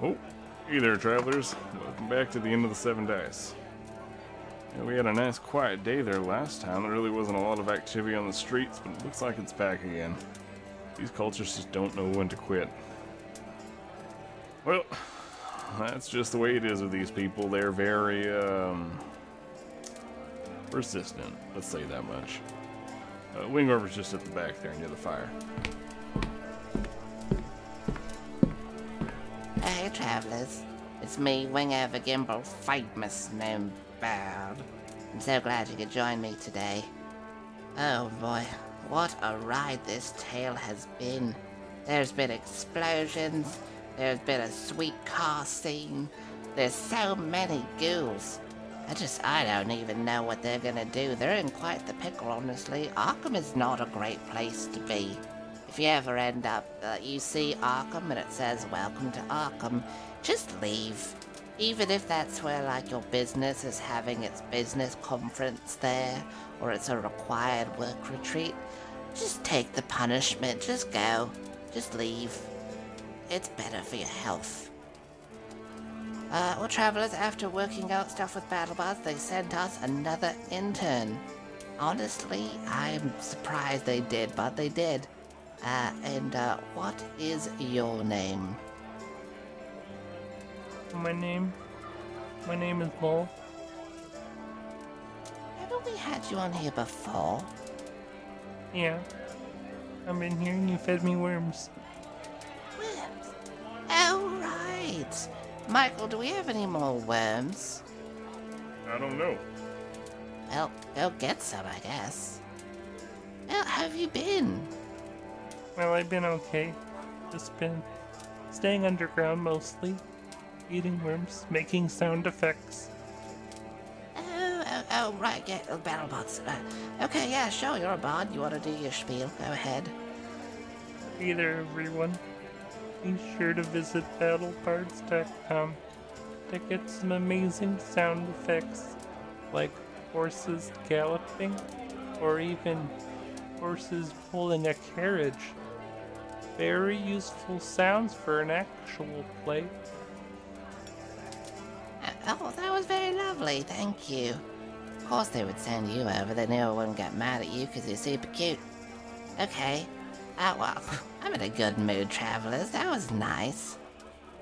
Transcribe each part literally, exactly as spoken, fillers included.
Oh, hey there, travelers. Welcome back to the end of the seven dice. Yeah, we had a nice quiet day there last time. There really wasn't a lot of activity on the streets, but it looks like it's back again. These cultures just don't know when to quit. Well, that's just the way it is with these people. They're very, um... persistent. Let's say that much. Uh, Wingover's just at the back there near the fire. Hey, travelers. It's me, Wingover Gimbal, famous gnome bard. I'm so glad you could join me today. Oh boy, what a ride this tale has been. There's been explosions, there's been a sweet car scene, there's so many ghouls. I just, I don't even know what they're gonna do. They're in quite the pickle, honestly. Arkham is not a great place to be. If you ever end up, uh, you see Arkham and it says, welcome to Arkham, just leave. Even if that's where, like, your business is having its business conference there, or it's a required work retreat, just take the punishment, just go, just leave. It's better for your health. Uh, well, travelers, after working out stuff with BattleBards, they sent us another intern. Honestly, I'm surprised they did, but they did. Uh, and, uh, what is your name? My name? My name is Mo. Haven't we had you on here before? Yeah. I've been here and you fed me worms. Worms? Oh, right. Michael, do we have any more worms? I don't know. Well, go get some, I guess. Well, how have you been? Well, I've been okay. Just been staying underground mostly, eating worms, making sound effects. Oh, oh, oh right, yeah, oh, BattleBots. Uh, okay, yeah, sure, you're a bard. You want to do your spiel? Go ahead. Hey there, everyone. Be sure to visit battle bards dot com to get some amazing sound effects, like horses galloping, or even horses pulling a carriage. Very useful sounds for an actual play. Oh, that was very lovely, thank you. Of course they would send you over. They knew I wouldn't get mad at you because you're super cute. Okay. Ah, uh, well, I'm in a good mood, travelers. That was nice.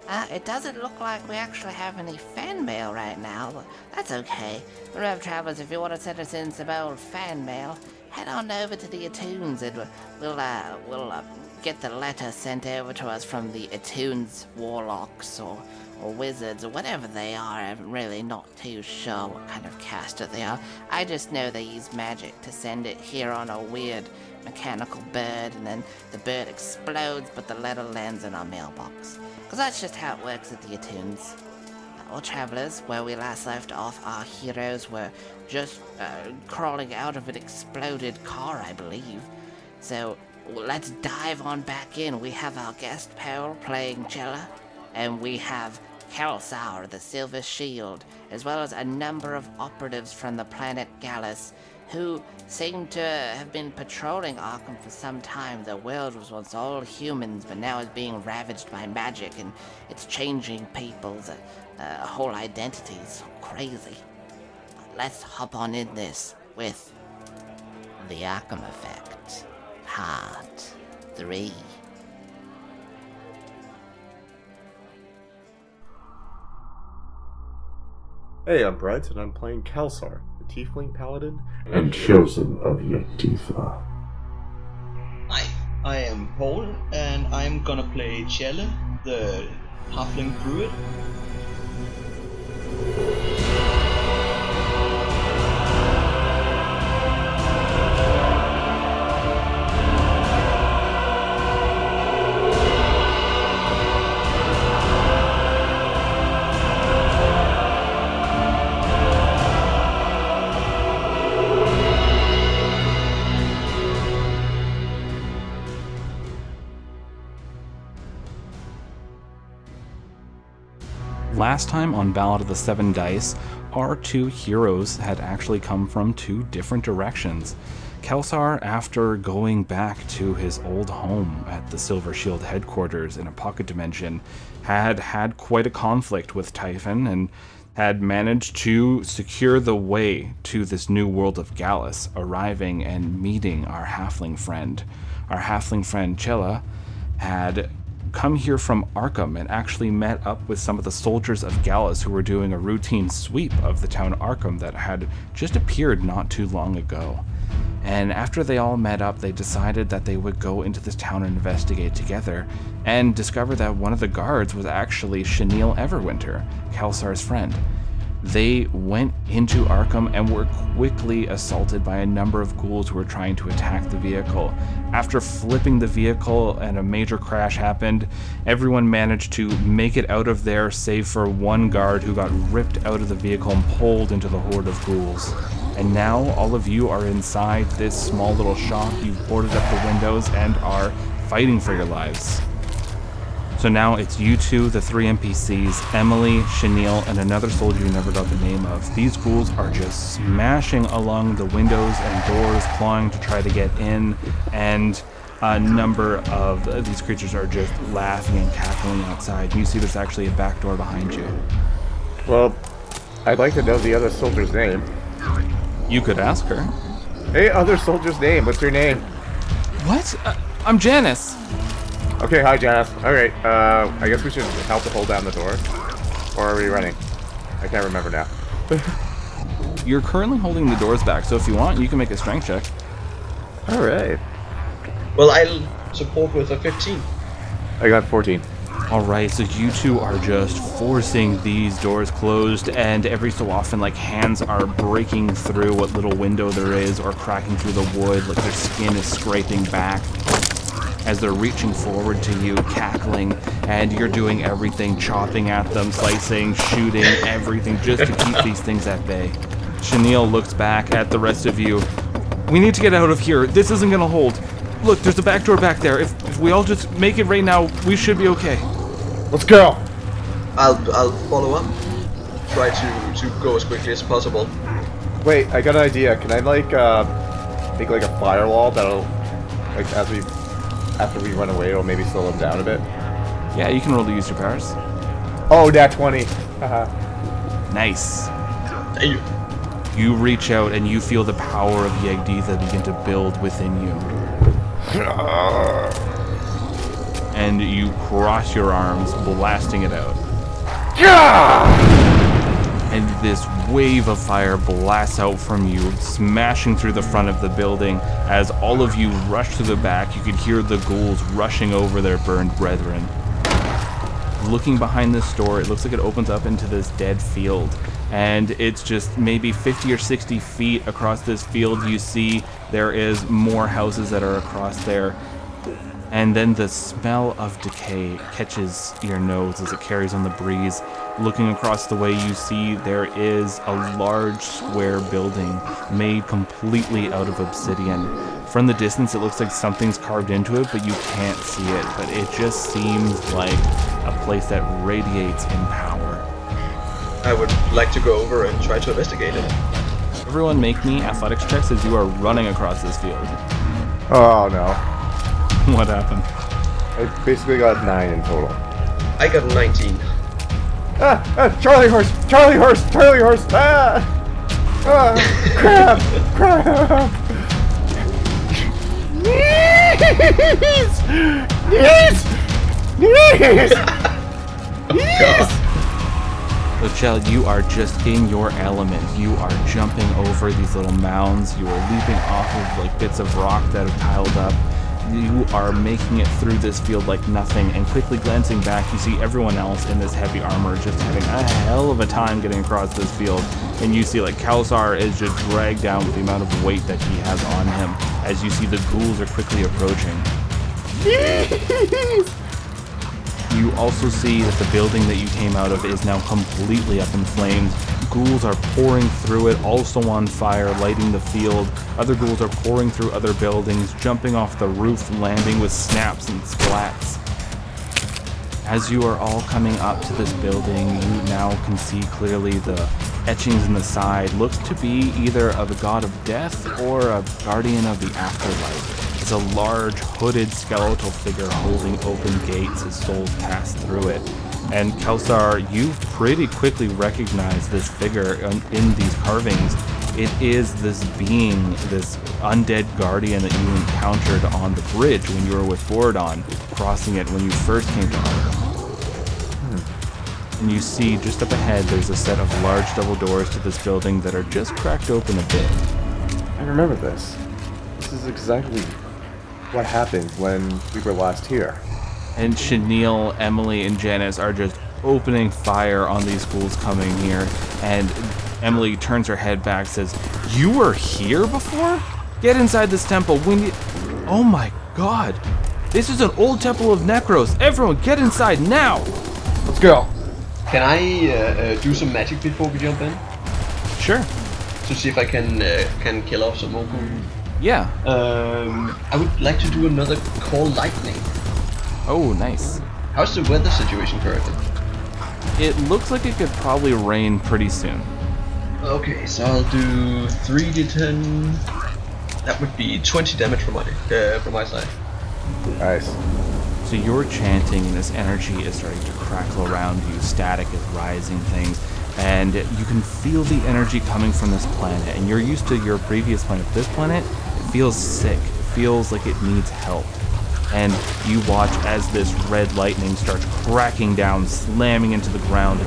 Uh, it doesn't look like we actually have any fan mail right now, but that's okay. Remember, travelers, if you want to send us in some old fan mail, head on over to the iTunes and we'll, uh, we'll uh, get the letter sent over to us from the iTunes warlocks or... or wizards, or whatever they are. I'm really not too sure what kind of caster they are. I just know they use magic to send it here on a weird mechanical bird, and then the bird explodes, but the letter lands in our mailbox. Because that's just how it works at the iTunes. All travelers, where we last left off, our heroes were just uh, crawling out of an exploded car, I believe. So, let's dive on back in. We have our guest Peril playing Jella, and we have Kalsar, the Silver Shield, as well as a number of operatives from the planet Gallus, who seem to have been patrolling Arkham for some time. The world was once all humans, but now is being ravaged by magic, and it's changing people's uh, uh, whole identities. Crazy. But let's hop on in this with the Arkham Effect, Part three. Hey, I'm Brett, and I'm playing Kalsar, the Tiefling Paladin, and Chosen of Yegditha. Hi, I am Paul, and I'm gonna play Chelen, the Halfling Druid. Last time on Ballad of the Seven Dice, our two heroes had actually come from two different directions. Kalsar, after going back to his old home at the Silver Shield headquarters in a pocket dimension, had had quite a conflict with Typhon and had managed to secure the way to this new world of Gallus, arriving and meeting our halfling friend. Our halfling friend, Jella, had come here from Arkham and actually met up with some of the soldiers of Gallus who were doing a routine sweep of the town Arkham that had just appeared not too long ago. And after they all met up, they decided that they would go into this town and investigate together, and discover that one of the guards was actually Chenille Everwinter, Kalsar's friend. They went into Arkham and were quickly assaulted by a number of ghouls who were trying to attack the vehicle. After flipping the vehicle and a major crash happened, everyone managed to make it out of there save for one guard who got ripped out of the vehicle and pulled into the horde of ghouls. And now all of you are inside this small little shop. You've boarded up the windows and are fighting for your lives. So now it's you two, the three N P Cs, Emily, Chenille, and another soldier you never got the name of. These ghouls are just smashing along the windows and doors, clawing to try to get in, and a number of these creatures are just laughing and cackling outside. You see there's actually a back door behind you. Well, I'd like to know the other soldier's name. You could ask her. Hey, other soldier's name, what's your name? What? Uh, I'm Janice. Okay, hi Janice. Alright, uh, I guess we should help to hold down the door. Or are we running? I can't remember now. You're currently holding the doors back, so if you want, you can make a strength check. Alright. Well, I'll support with a fifteen. I got fourteen. Alright, so you two are just forcing these doors closed, and every so often, like, hands are breaking through what little window there is, or cracking through the wood, like their skin is scraping back. As they're reaching forward to you, cackling, and you're doing everything, chopping at them, slicing, shooting, everything, just to keep these things at bay. Chenille looks back at the rest of you. We need to get out of here. This isn't going to hold. Look, there's a back door back there. If, if we all just make it right now, we should be okay. Let's go. I'll I'll follow up. Try to, to go as quickly as possible. Wait, I got an idea. Can I, like, uh, make, like, a firewall that'll, like, as we... after we run away, it'll maybe slow them down a bit. Yeah, you can roll to use your powers. Oh, nat twenty. Uh-huh. Nice. You. you reach out and you feel the power of Yegditha begin to build within you. And you cross your arms, blasting it out. And this wave of fire blasts out from you, smashing through the front of the building. As all of you rush to the back, you could hear the ghouls rushing over their burned brethren. Looking behind this door, it looks like it opens up into this dead field. And it's just maybe fifty or sixty feet across this field. You see there is more houses that are across there. And then the smell of decay catches your nose as it carries on the breeze. Looking across the way, you see there is a large square building made completely out of obsidian. From the distance, it looks like something's carved into it, but you can't see it. But it just seems like a place that radiates in power. I would like to go over and try to investigate it. Everyone make me athletics checks as you are running across this field. Oh, no. What happened? I basically got nine in total. I got nineteen. Ah, ah, Charlie horse, Charlie horse, Charlie horse, ah, ah, crap, crap, knees, knees, knees, knees. So, Chel, you are just in your element. You are jumping over these little mounds. You are leaping off of, like, bits of rock that have piled up. You are making it through this field like nothing, and quickly glancing back, you see everyone else in this heavy armor just having a hell of a time getting across this field, and you see, like, Kalsar is just dragged down with the amount of weight that he has on him, as you see the ghouls are quickly approaching. You also see that the building that you came out of is now completely up in flames. Ghouls are pouring through it, also on fire, lighting the field. Other ghouls are pouring through other buildings, jumping off the roof, landing with snaps and splats. As you are all coming up to this building, you now can see clearly the etchings in the side looks to be either of a god of death or a guardian of the afterlife. It's a large hooded skeletal figure holding open gates as souls pass through it. And Kalsar, you pretty quickly recognize this figure in, in these carvings. It is this being, this undead guardian that you encountered on the bridge when you were with Voradon, crossing it when you first came to Harrodon. Hmm. And you see just up ahead there's a set of large double doors to this building that are just cracked open a bit. I remember this. This is exactly what happened when we were last here. And Chenille, Emily, and Janice are just opening fire on these fools coming here, and Emily turns her head back, says, "You were here before? Get inside this temple. We need... Oh my god. This is an old temple of Necros. Everyone, get inside now. Let's go." Can I uh, uh, do some magic before we jump in? Sure. To see if I can uh, can kill off some more. Yeah. Um, I would like to do another call lightning. Oh, nice. How's the weather situation currently? It looks like it could probably rain pretty soon. Okay, so I'll do three d ten. That would be twenty damage from my uh, from my side. Nice. So you're chanting, and this energy is starting to crackle around you. Static is rising things, and you can feel the energy coming from this planet. And you're used to your previous planet. This planet, it feels sick. It feels like it needs help. And you watch as this red lightning starts cracking down, slamming into the ground.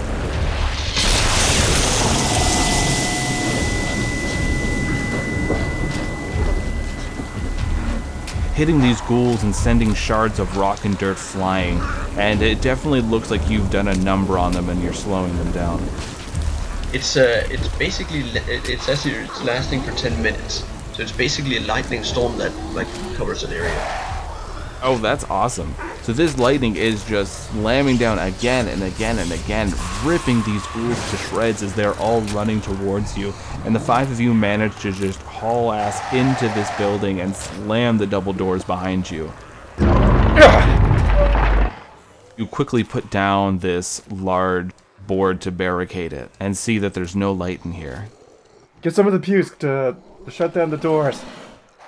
Hitting these ghouls and sending shards of rock and dirt flying, and it definitely looks like you've done a number on them and you're slowing them down. It's uh, it's basically it's as it's lasting for ten minutes, so it's basically a lightning storm that like covers an area. Oh, that's awesome! So this lightning is just slamming down again and again and again, ripping these ghouls to shreds as they're all running towards you, and the five of you manage to just haul ass into this building and slam the double doors behind you. You quickly put down this large board to barricade it and see that there's no light in here. Get some of the pews to shut down the doors.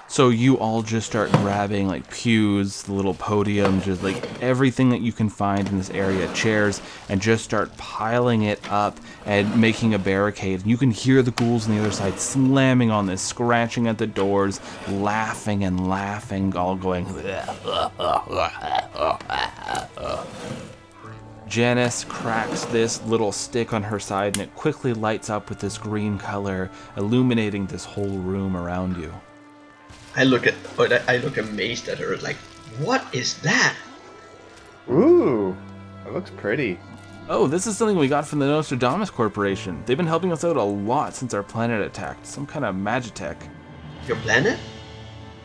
So you all just start grabbing like pews, the little podium, just like everything that you can find in this area, chairs, and just start piling it up and making a barricade. And you can hear the ghouls on the other side slamming on this, scratching at the doors, laughing and laughing, all going. Janice cracks this little stick on her side and it quickly lights up with this green color, illuminating this whole room around you. I look at I look amazed at her, like, what is that? Ooh, that looks pretty. Oh, this is something we got from the Nostradamus Corporation. They've been helping us out a lot since our planet attacked. Some kind of magitech. Your planet?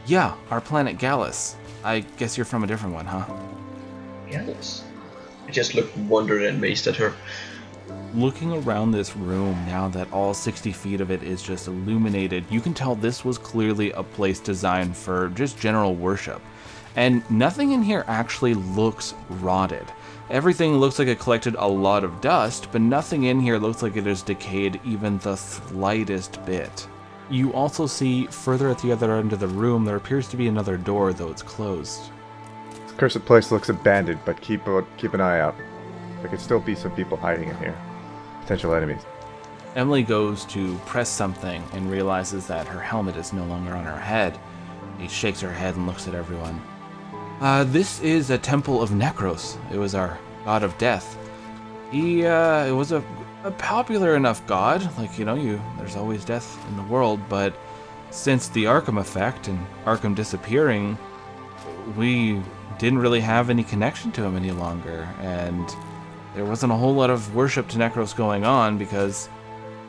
Yeah, our planet Gallus. I guess you're from a different one, huh? Gallus? I just looked wondered and amazed at her. Looking around this room now that all sixty feet of it is just illuminated, you can tell this was clearly a place designed for just general worship. And nothing in here actually looks rotted. Everything looks like it collected a lot of dust, but nothing in here looks like it is decayed even the slightest bit. You also see further at the other end of the room, there appears to be another door, though it's closed. This cursed place looks abandoned, but keep a, keep an eye out. There could still be some people hiding in here. Potential enemies. Emily goes to press something and realizes that her helmet is no longer on her head. She shakes her head and looks at everyone. Uh, this is a temple of Necros. It was our god of death. He, uh, it was a, a popular enough god. Like, you know, you there's always death in the world, but since the Arkham Effect and Arkham disappearing, we didn't really have any connection to him any longer, and there wasn't a whole lot of worship to Necros going on because,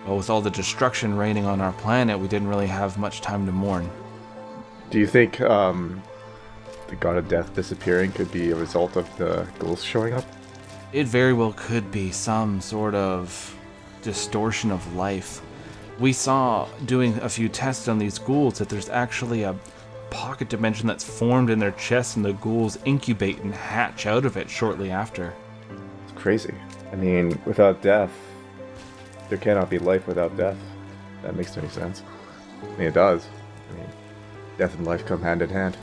well, with all the destruction raining on our planet, we didn't really have much time to mourn. Do you think um, the god of death disappearing could be a result of the ghouls showing up? It very well could be some sort of distortion of life. We saw, doing a few tests on these ghouls, that there's actually a pocket dimension that's formed in their chests and the ghouls incubate and hatch out of it shortly after. crazy. I mean, without death, there cannot be life without death. That makes any sense. I mean, it does. I mean, death and life come hand in hand.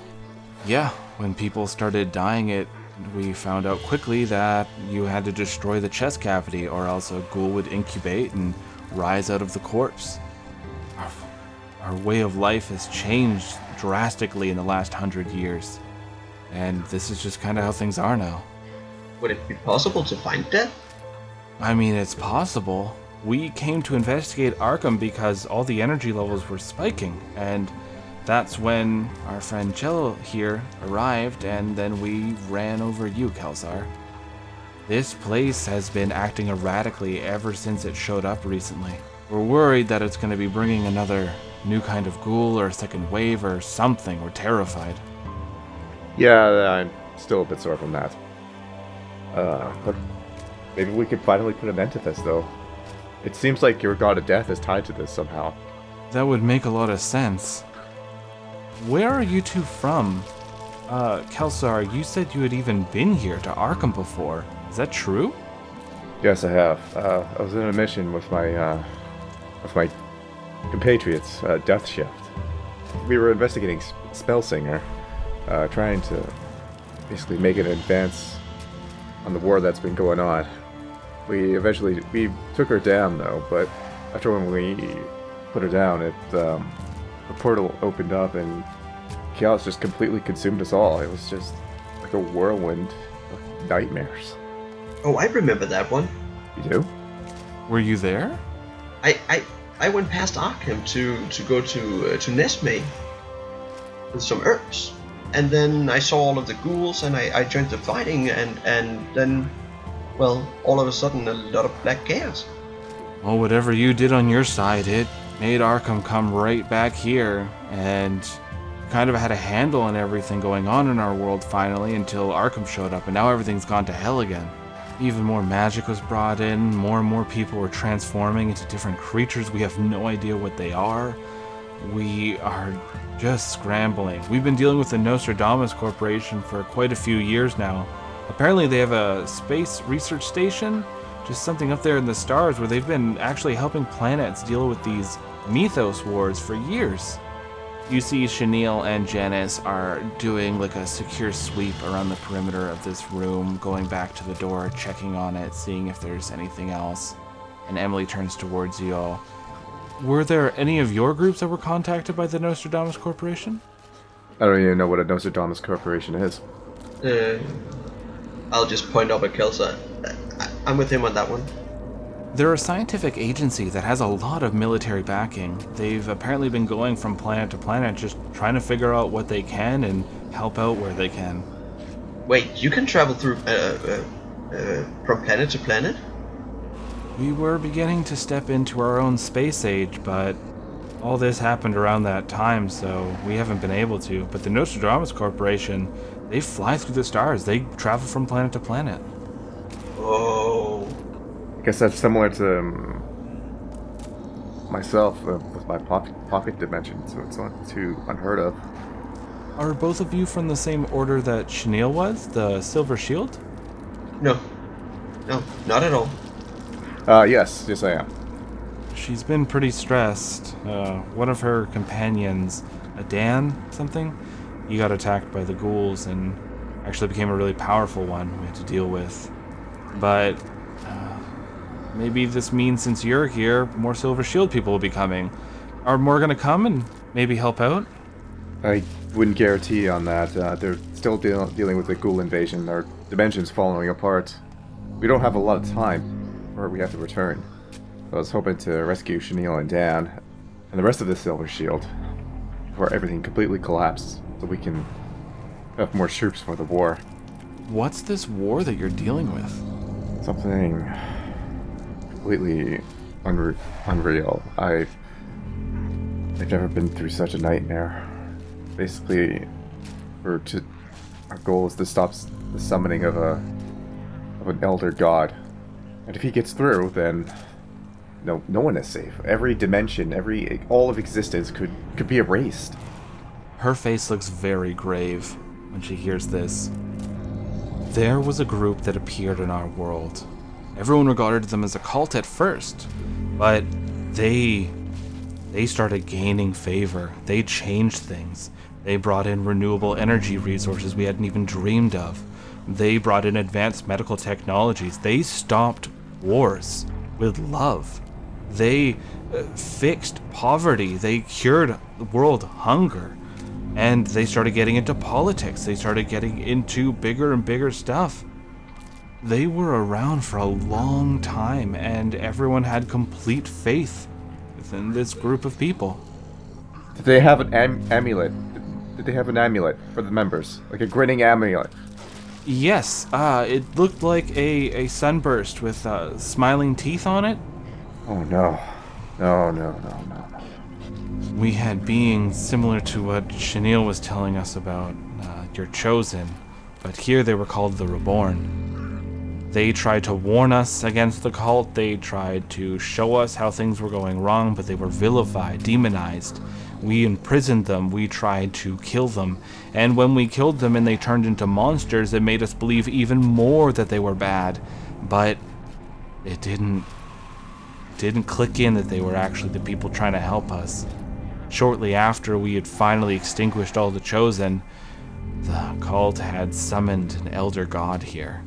Yeah, when people started dying, it we found out quickly that you had to destroy the chest cavity or else a ghoul would incubate and rise out of the corpse. Our, our way of life has changed drastically in the last hundred years. And this is just kind of how things are now. Would it be possible to find death? I mean, it's possible. We came to investigate Arkham because all the energy levels were spiking, and that's when our friend Jella here arrived, and then we ran over you, Kalsar. This place has been acting erratically ever since it showed up recently. We're worried that it's going to be bringing another new kind of ghoul or a second wave or something. We're terrified. Yeah, I'm still a bit sore from that. Uh, but maybe we could finally put an end to this, though. It seems like your god of death is tied to this somehow. That would make a lot of sense. Where are you two from? Uh, Kalsar, you said you had even been here to Arkham before. Is that true? Yes, I have. Uh, I was in a mission with my, uh, with my compatriots, uh, Death Shift. We were investigating Spellsinger, uh, trying to basically make an advance on the war that's been going on. We eventually, we took her down, though, but after when we put her down, it, um, the portal opened up and Kialis just completely consumed us all. It was just like a whirlwind of nightmares. Oh, I remember that one. You do? Were you there? I, I, I went past Arkham to, to go to, uh, to Nesme with some herbs. And then I saw all of the ghouls and I, I joined the fighting and, and then... Well, all of a sudden, a lot of black chaos. Well, whatever you did on your side, it made Arkham come right back here, and kind of had a handle on everything going on in our world finally until Arkham showed up, and now everything's gone to hell again. Even more magic was brought in, more and more people were transforming into different creatures. We have no idea what they are. We are just scrambling. We've been dealing with the Nostradamus Corporation for quite a few years now. Apparently they have a space research station, just something up there in the stars where they've been actually helping planets deal with these mythos wars for years. You see Chenille and Janice are doing like a secure sweep around the perimeter of this room, going back to the door, checking on it, seeing if there's anything else. And Emily turns towards you all. Were there any of your groups that were contacted by the Nostradamus Corporation? I don't even know what a Nostradamus Corporation is. Uh... I'll just point up at Kelsa. I'm with him on that one. They're a scientific agency that has a lot of military backing. They've apparently been going from planet to planet, just trying to figure out what they can and help out where they can. Wait, you can travel through uh, uh, uh, from planet to planet? We were beginning to step into our own space age, but all this happened around that time, so we haven't been able to. But the Nostradamus Corporation, they fly through the stars. They travel from planet to planet. Oh. I guess that's similar to um, myself uh, with my pocket, pocket dimension, so it's not too unheard of. Are both of you from the same order that Chenille was, the Silver Shield? No. No, not at all. Uh, yes, yes I am. She's been pretty stressed. Uh, one of her companions, a Dan something? He got attacked by the ghouls and actually became a really powerful one we had to deal with. But uh, maybe this means since you're here, more Silver Shield people will be coming. Are more going to come and maybe help out? I wouldn't guarantee on that. Uh, they're still deal- dealing with the ghoul invasion. Our dimension's falling apart. We don't have a lot of time, or we have to return. So I was hoping to rescue Chenille and Dan and the rest of the Silver Shield before everything completely collapsed. So we can have more troops for the war. What's this war that you're dealing with? Something completely unre- unreal. I've, I've never been through such a nightmare. Basically, we're to, our goal is to stop the summoning of a of an elder god, and if he gets through, then no no one is safe. Every dimension, every all of existence could could be erased. Her face looks very grave when she hears this. There was a group that appeared in our world. Everyone regarded them as a cult at first, but they they started gaining favor. They changed things. They brought in renewable energy resources we hadn't even dreamed of. They brought in advanced medical technologies. They stopped wars with love. They uh, fixed poverty. They cured world hunger. And they started getting into politics. They started getting into bigger and bigger stuff. They were around for a long time, and everyone had complete faith within this group of people. Did they have an am- amulet? Did they have an amulet for the members? Like a grinning amulet? Yes. Uh, it looked like a, a sunburst with uh, smiling teeth on it. Oh, no. No, no, no, no, no. We had beings similar to what Chenille was telling us about, uh, your chosen, but here they were called the Reborn. They tried to warn us against the cult. They tried to show us how things were going wrong, but they were vilified, demonized. We imprisoned them. We tried to kill them. And when we killed them and they turned into monsters, it made us believe even more that they were bad. But it didn't... didn't click in that they were actually the people trying to help us. Shortly after we had finally extinguished all the Chosen, the cult had summoned an elder god here.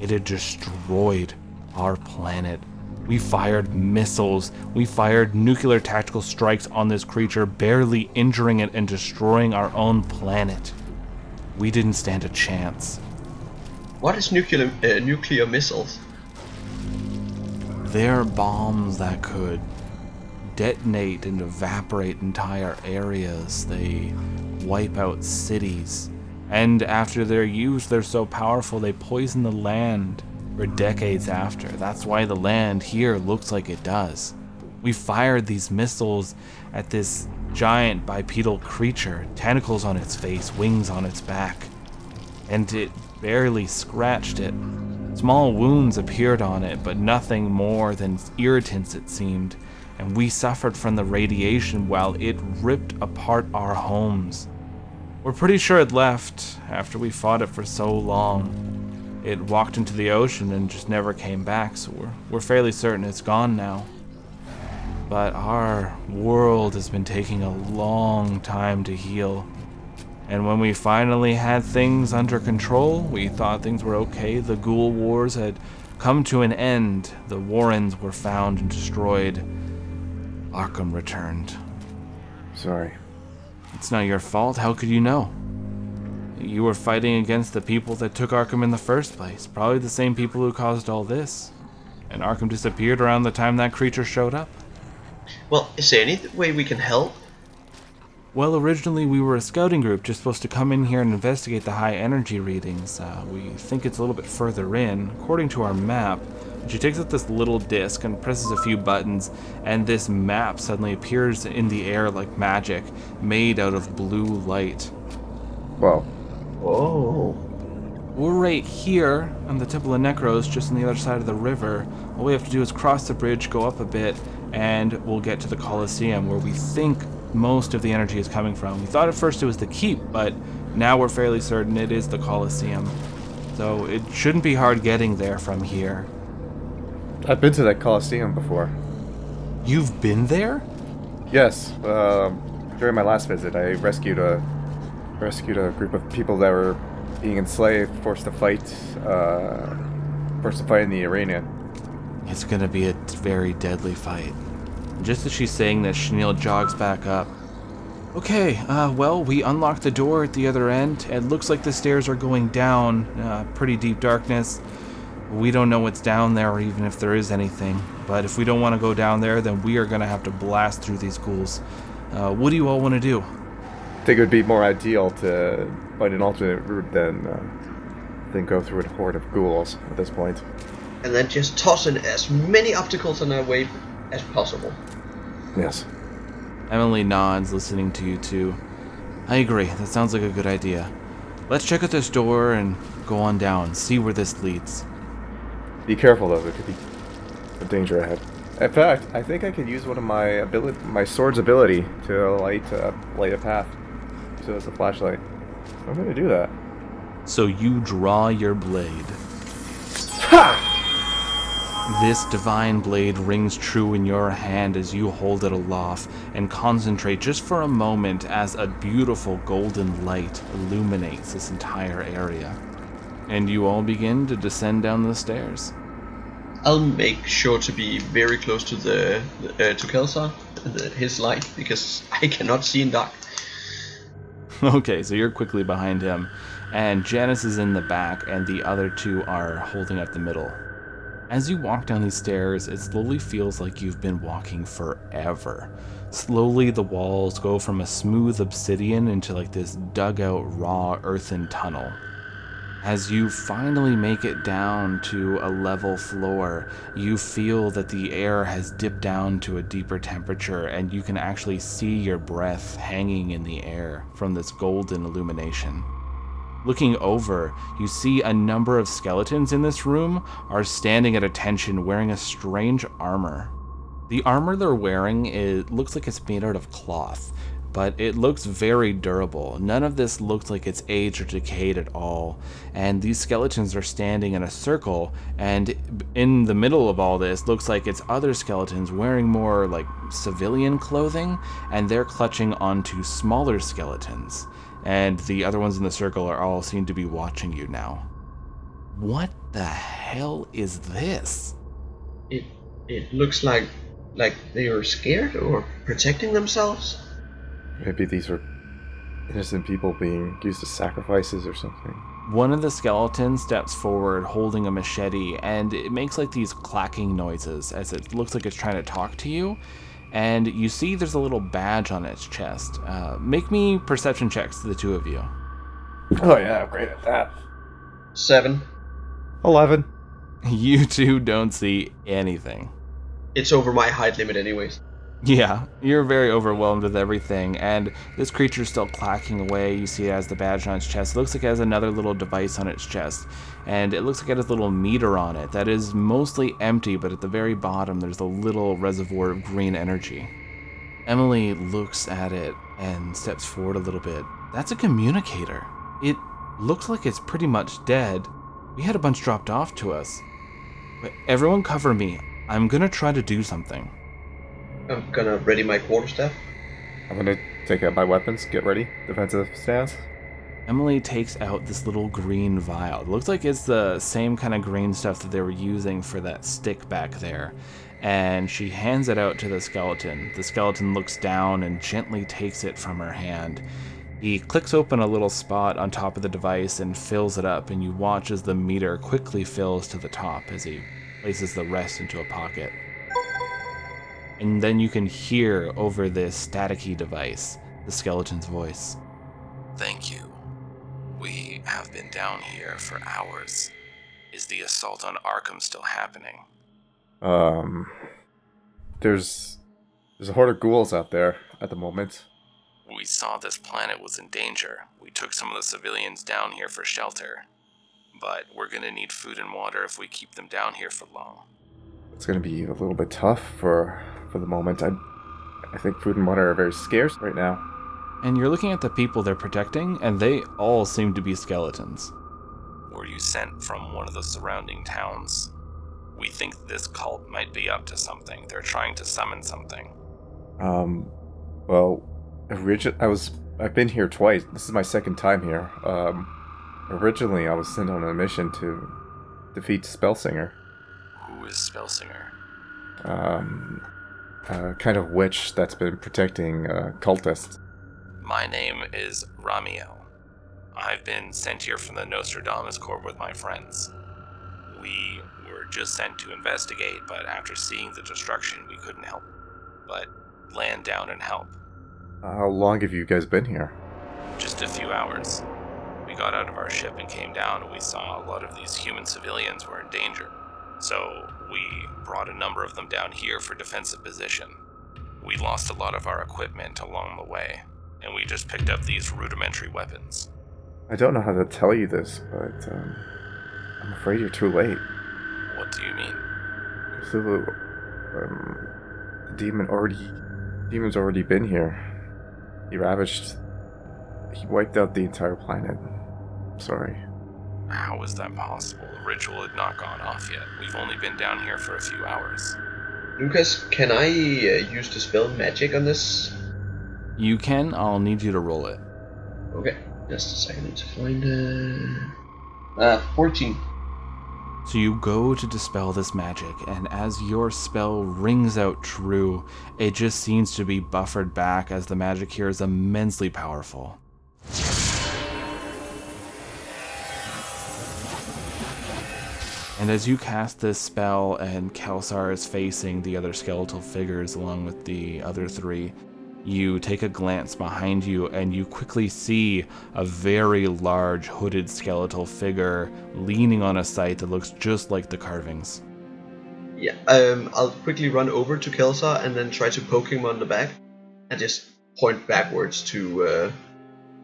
It had destroyed our planet. We fired missiles, we fired nuclear tactical strikes on this creature, barely injuring it and destroying our own planet. We didn't stand a chance. What is nuclear, uh, nuclear missiles? They're bombs that could detonate and evaporate entire areas. They wipe out cities. And after they're used, they're so powerful they poison the land for decades after. That's why the land here looks like it does. We fired these missiles at this giant bipedal creature, tentacles on its face, wings on its back, and it barely scratched it. Small wounds appeared on it, but nothing more than irritants, it seemed, and we suffered from the radiation while it ripped apart our homes. We're pretty sure it left after we fought it for so long. It walked into the ocean and just never came back, so we're, we're fairly certain it's gone now. But our world has been taking a long time to heal. And when we finally had things under control, we thought things were okay. The ghoul wars had come to an end. The Warrens were found and destroyed. Arkham returned. Sorry. It's not your fault. How could you know? You were fighting against the people that took Arkham in the first place. Probably the same people who caused all this. And Arkham disappeared around the time that creature showed up. Well, is there any way we can help? Well, originally we were a scouting group, just supposed to come in here and investigate the high energy readings. Uh, we think it's a little bit further in, according to our map. She takes up this little disc and presses a few buttons, and this map suddenly appears in the air like magic, made out of blue light. Wow. Oh. We're right here on the Temple of Necros, just on the other side of the river. All we have to do is cross the bridge, go up a bit, and we'll get to the Colosseum, where we think most of the energy is coming from. We thought at first it was the keep, but now we're fairly certain it is the Colosseum. So it shouldn't be hard getting there from here. I've been to that Colosseum before. You've been there? Yes. Uh, during my last visit, I rescued a rescued a group of people that were being enslaved, forced to fight, uh, forced to fight in the arena. It's going to be a very deadly fight. Just as she's saying that, Chenille jogs back up. Okay, uh, well, we unlocked the door at the other end. It looks like the stairs are going down. Uh, pretty deep darkness. We don't know what's down there or even if there is anything. But if we don't want to go down there, then we are going to have to blast through these ghouls. Uh, what do you all want to do? I think it would be more ideal to find an alternate route than, uh, than go through a horde of ghouls at this point. And then just toss in as many obstacles in our way as possible. Yes. Emily nods, listening to you two. I agree. That sounds like a good idea. Let's check out this door and go on down, see where this leads. Be careful, though. There could be a danger ahead. In fact, I think I could use one of my ability, my sword's ability to light, uh, light a path. So it's a flashlight. I'm going to do that. so you draw your blade. Ha! This divine blade rings true in your hand as you hold it aloft and concentrate just for a moment as a beautiful golden light illuminates this entire area. And you all begin to descend down the stairs. I'll make sure to be very close to the uh, to Kalsar, his light, because I cannot see in dark. Okay, so you're quickly behind him, and Janice is in the back, and the other two are holding up the middle. As you walk down these stairs, it slowly feels like you've been walking forever. Slowly, the walls go from a smooth obsidian into like this dugout, raw earthen tunnel. As you finally make it down to a level floor, you feel that the air has dipped down to a deeper temperature, and you can actually see your breath hanging in the air from this golden illumination. Looking over, you see a number of skeletons in this room are standing at attention wearing a strange armor. The armor they're wearing, it looks like it's made out of cloth, but it looks very durable. None of this looks like it's aged or decayed at all. And these skeletons are standing in a circle, and in the middle of all this looks like it's other skeletons wearing more like civilian clothing, and they're clutching onto smaller skeletons. And the other ones in the circle are all seem to be watching you now. What the hell is this? It it looks like like they are scared or protecting themselves. Maybe these were innocent people being used as sacrifices or something. One of the skeletons steps forward holding a machete, and it makes like these clacking noises as it looks like it's trying to talk to you. And you see there's a little badge on its chest. Uh, make me perception checks, the two of you. Oh yeah, I'm great at that. Seven. Eleven. You two don't see anything. It's over my height limit anyways. Yeah, you're very overwhelmed with everything, and this creature's still clacking away. You see it has the badge on its chest. It looks like it has another little device on its chest, and it looks like it has a little meter on it that is mostly empty, but at the very bottom there's a little reservoir of green energy. Emily looks at it and steps forward a little bit. That's a communicator. It looks like it's pretty much dead. We had a bunch dropped off to us. But everyone cover me. I'm gonna try to do something. I'm gonna ready my quarterstaff. I'm gonna take out my weapons, get ready, defensive stance. Emily takes out this little green vial. It looks like it's the same kind of green stuff that they were using for that stick back there. And she hands it out to the skeleton. The skeleton looks down and gently takes it from her hand. He clicks open a little spot on top of the device and fills it up, and you watch as the meter quickly fills to the top as he places the rest into a pocket. And then you can hear over this staticky device, the skeleton's voice. Thank you. We have been down here for hours. Is the assault on Arkham still happening? Um, there's, there's a horde of ghouls out there at the moment. We saw this planet was in danger. We took some of the civilians down here for shelter. But we're gonna need food and water if we keep them down here for long. It's gonna be a little bit tough for... For the moment, I, I think food and water are very scarce right now. And you're looking at the people they're protecting, and they all seem to be skeletons. Were you sent from one of the surrounding towns? We think this cult might be up to something. They're trying to summon something. Um, well, origi- I was, I've been here twice. This is my second time here. Um, originally I was sent on a mission to defeat Spellsinger. Who is Spellsinger? Um... Uh, kind of witch that's been protecting uh, cultists. My name is Ramiel. I've been sent here from the Nostradamus Corp with my friends. We were just sent to investigate, but after seeing the destruction, we couldn't help but land down and help. How long have you guys been here? Just a few hours. We got out of our ship and came down, and we saw a lot of these human civilians were in danger. So we brought a number of them down here for defensive position. We lost a lot of our equipment along the way, and we just picked up these rudimentary weapons. I don't know how to tell you this, but um, I'm afraid you're too late. What do you mean? Cthulhu, um, the demon already, demon's already been here. He ravaged, he wiped out the entire planet. I'm sorry. How was that possible? The ritual had not gone off yet. We've only been down here for a few hours. Lucas, can I uh, use the spell magic on this? You can. I'll need you to roll it. Okay. Just a second to find... Uh, uh, fourteen. So you go to dispel this magic, and as your spell rings out true, it just seems to be buffered back as the magic here is immensely powerful. And as you cast this spell and Kalsar is facing the other skeletal figures along with the other three, you take a glance behind you and you quickly see a very large hooded skeletal figure leaning on a site that looks just like the carvings. Yeah, um, I'll quickly run over to Kalsar and then try to poke him on the back and just point backwards to uh,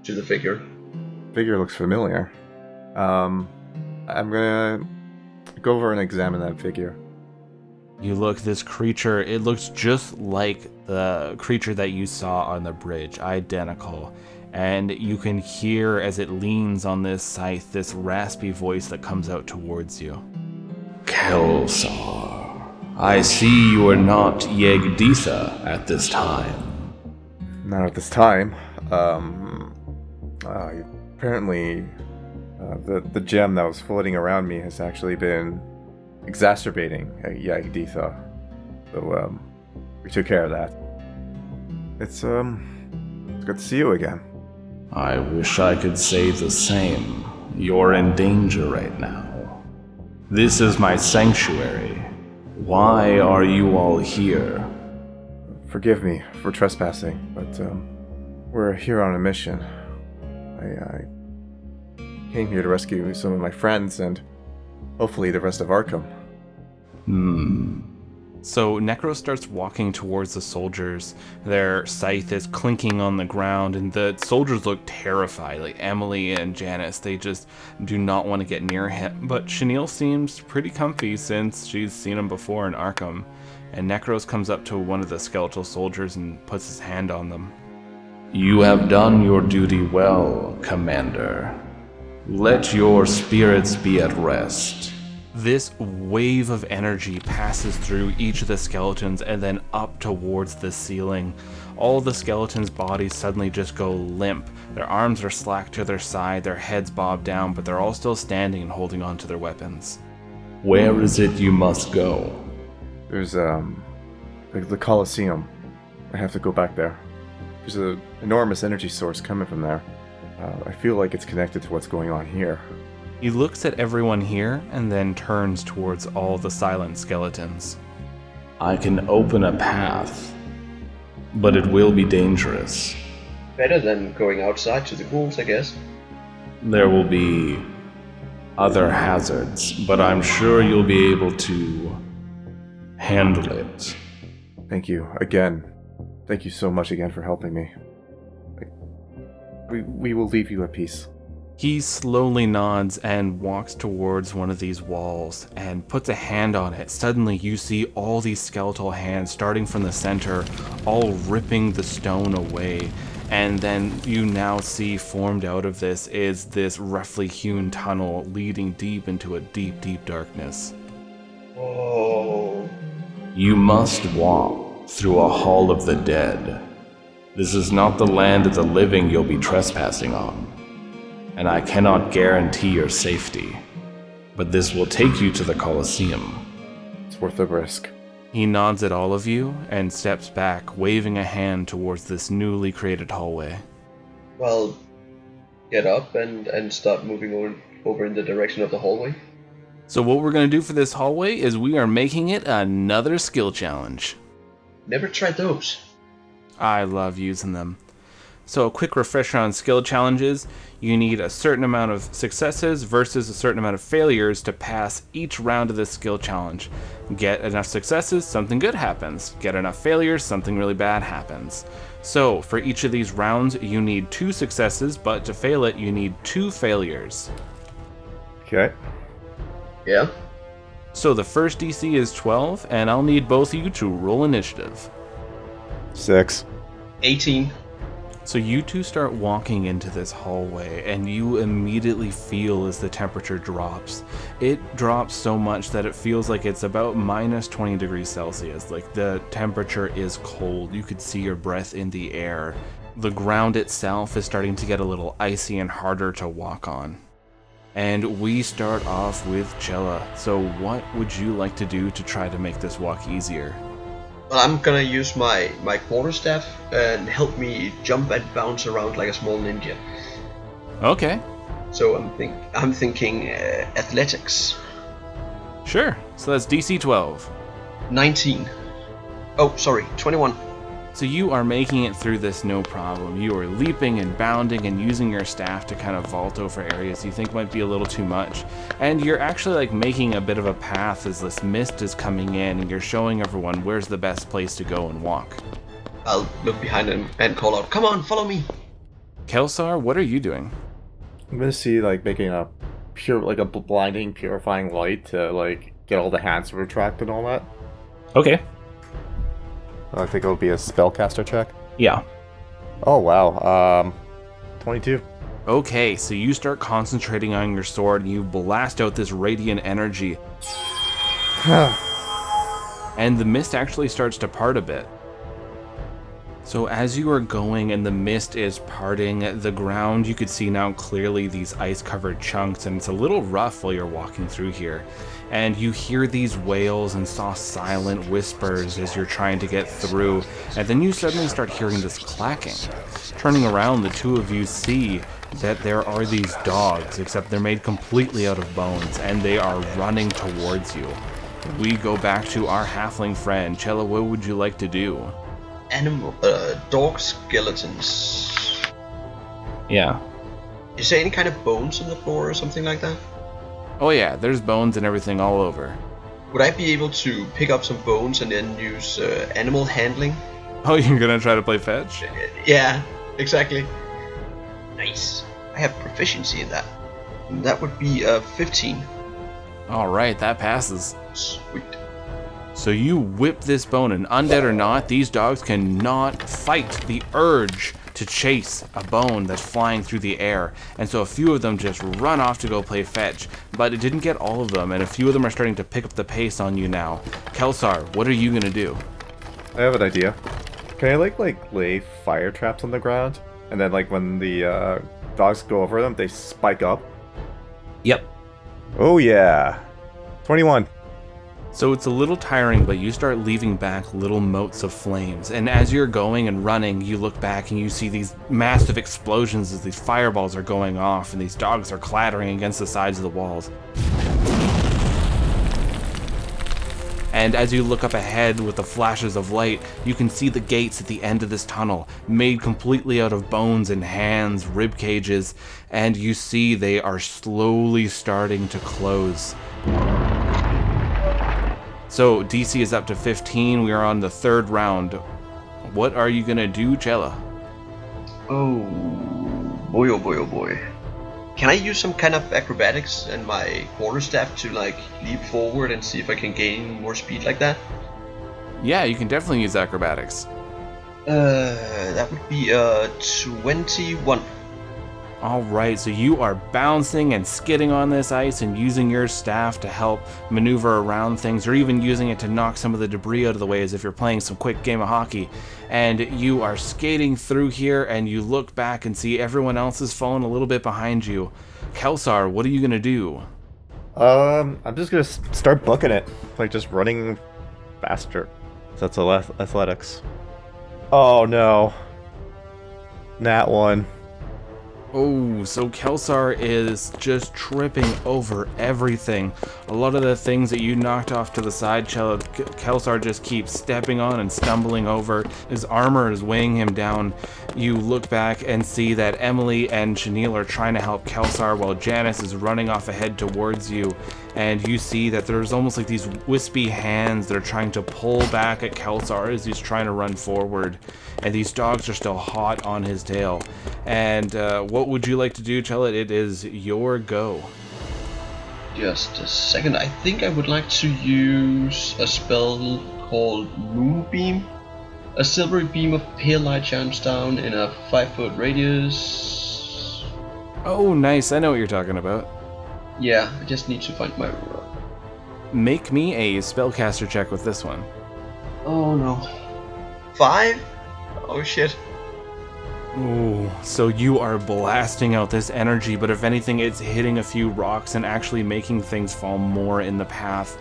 to the figure. Figure looks familiar. Um, I'm gonna... Go over and examine that figure. You look, this creature, it looks just like the creature that you saw on the bridge, identical. And you can hear as it leans on this scythe, this raspy voice that comes out towards you. Kalsar, I see you are not Yegditha at this time. Not at this time. Um, uh, apparently... Uh, the, the gem that was floating around me has actually been exacerbating Yegditha. So, um, we took care of that. It's, um, it's good to see you again. I wish I could say the same. You're in danger right now. This is my sanctuary. Why are you all here? Forgive me for trespassing, but, um, we're here on a mission. I, I... came here to rescue some of my friends and hopefully the rest of Arkham. Hmm. So Necros starts walking towards the soldiers. Their scythe is clinking on the ground and the soldiers look terrified. Like Emily and Janice, they just do not want to get near him. But Chenille seems pretty comfy since she's seen him before in Arkham. And Necros comes up to one of the skeletal soldiers and puts his hand on them. You have done your duty well, Commander. Let your spirits be at rest. This wave of energy passes through each of the skeletons and then up towards the ceiling. All the skeletons' bodies suddenly just go limp. Their arms are slack to their side, their heads bob down, but they're all still standing and holding on to their weapons. Where is it you must go? There's, um, the, the Colosseum. I have to go back there. There's an enormous energy source coming from there. Uh, I feel like it's connected to what's going on here. He looks at everyone here and then turns towards all the silent skeletons. I can open a path, but it will be dangerous. Better than going outside to the ghouls, I guess. There will be other hazards, but I'm sure you'll be able to handle it. Thank you again. Thank you so much again for helping me. We, we will leave you at peace. He slowly nods and walks towards one of these walls and puts a hand on it. Suddenly you see all these skeletal hands starting from the center, all ripping the stone away. And then you now see formed out of this is this roughly hewn tunnel leading deep into a deep, deep darkness. Whoa. You must walk through a hall of the dead. This is not the land of the living you'll be trespassing on, and I cannot guarantee your safety, but this will take you to the Colosseum. It's worth the risk. He nods at all of you and steps back, waving a hand towards this newly created hallway. Well, get up and, and start moving over, over in the direction of the hallway. So what we're going to do for this hallway is we are making it another skill challenge. Never tried those. I love using them. So a quick refresher on skill challenges. You need a certain amount of successes versus a certain amount of failures to pass each round of this skill challenge. Get enough successes, something good happens. Get enough failures, something really bad happens. So for each of these rounds, you need two successes, but to fail it, you need two failures. Okay. Yeah. So the first D C is twelve, and I'll need both of you to roll initiative. Six. eighteen. So you two start walking into this hallway, and you immediately feel as the temperature drops. It drops so much that it feels like it's about minus twenty degrees Celsius. Like, the temperature is cold. You could see your breath in the air. The ground itself is starting to get a little icy and harder to walk on. And we start off with Jella. So what would you like to do to try to make this walk easier? I'm gonna use my, my quarterstaff and help me jump and bounce around like a small ninja. Okay. So I'm, think, I'm thinking uh, athletics. Sure. So that's D C twelve. nineteen. Oh, sorry, twenty-one. So you are making it through this no problem. You are leaping and bounding and using your staff to kind of vault over areas you think might be a little too much. And you're actually like making a bit of a path as this mist is coming in, and you're showing everyone where's the best place to go and walk. I'll look behind him and call out, "Come on, follow me." Kalsar, what are you doing? I'm gonna see like making a pure, like a blinding, purifying light to like get all the hands retracted and all that. Okay. I think it'll be a spellcaster check. Yeah. Oh, wow. Um, twenty-two. Okay, so you start concentrating on your sword, and you blast out this radiant energy. And the mist actually starts to part a bit. So as you are going and the mist is parting, the ground, you could see now clearly these ice-covered chunks, and it's a little rough while you're walking through here. And you hear these wails and saw silent whispers as you're trying to get through, and then you suddenly start hearing this clacking. Turning around, the two of you see that there are these dogs, except they're made completely out of bones, and they are running towards you. We go back to our halfling friend. Chela, what would you like to do? Animal, uh, dog skeletons. Yeah. Is there any kind of bones on the floor or something like that? Oh yeah, there's bones and everything all over. Would I be able to pick up some bones and then use uh, animal handling? Oh, you're gonna try to play fetch? Yeah, exactly. Nice. I have proficiency in that. And that would be uh, fifteen. All right, that passes. Sweet. So you whip this bone, and undead or not, these dogs cannot fight the urge to chase a bone that's flying through the air. And so a few of them just run off to go play fetch, but it didn't get all of them, and a few of them are starting to pick up the pace on you now. Kalsar, what are you gonna do? I have an idea. Can I like like lay fire traps on the ground, and then like when the uh, dogs go over them, they spike up? Yep. Oh yeah, twenty-one. So it's a little tiring, but you start leaving back little motes of flames. And as you're going and running, you look back and you see these massive explosions as these fireballs are going off and these dogs are clattering against the sides of the walls. And as you look up ahead with the flashes of light, you can see the gates at the end of this tunnel, made completely out of bones and hands, rib cages, and you see they are slowly starting to close. So D C is up to fifteen. We are on the third round. What are you gonna do, Jella? Oh boy, oh boy, oh boy. Can I use some kind of acrobatics and my quarterstaff to like leap forward and see if I can gain more speed like that? Yeah, you can definitely use acrobatics. Uh, that would be uh twenty-one. Alright, so you are bouncing and skidding on this ice and using your staff to help maneuver around things, or even using it to knock some of the debris out of the way as if you're playing some quick game of hockey. And you are skating through here, and you look back and see everyone else is falling a little bit behind you. Kalsar, what are you going to do? Um, I'm just going to start booking it. Like, just running faster. That's athletics. Oh, no. Nat one. Oh, so Kalsar is just tripping over everything. A lot of the things that you knocked off to the side, Kalsar just keeps stepping on and stumbling over. His armor is weighing him down. You look back and see that Emily and Chenille are trying to help Kalsar while Janice is running off ahead towards you. And you see that there's almost like these wispy hands that are trying to pull back at Kalsar as he's trying to run forward. And these dogs are still hot on his tail. And uh, what would you like to do, Chela? It is your go. Just a second. I think I would like to use a spell called Moonbeam. A silvery beam of pale light shines down in a five-foot radius. Oh, nice. I know what you're talking about. Yeah, I just need to find my roll. Make me a spellcaster check with this one. Oh, no. Five? Oh, shit. Ooh, so you are blasting out this energy, but if anything, it's hitting a few rocks and actually making things fall more in the path.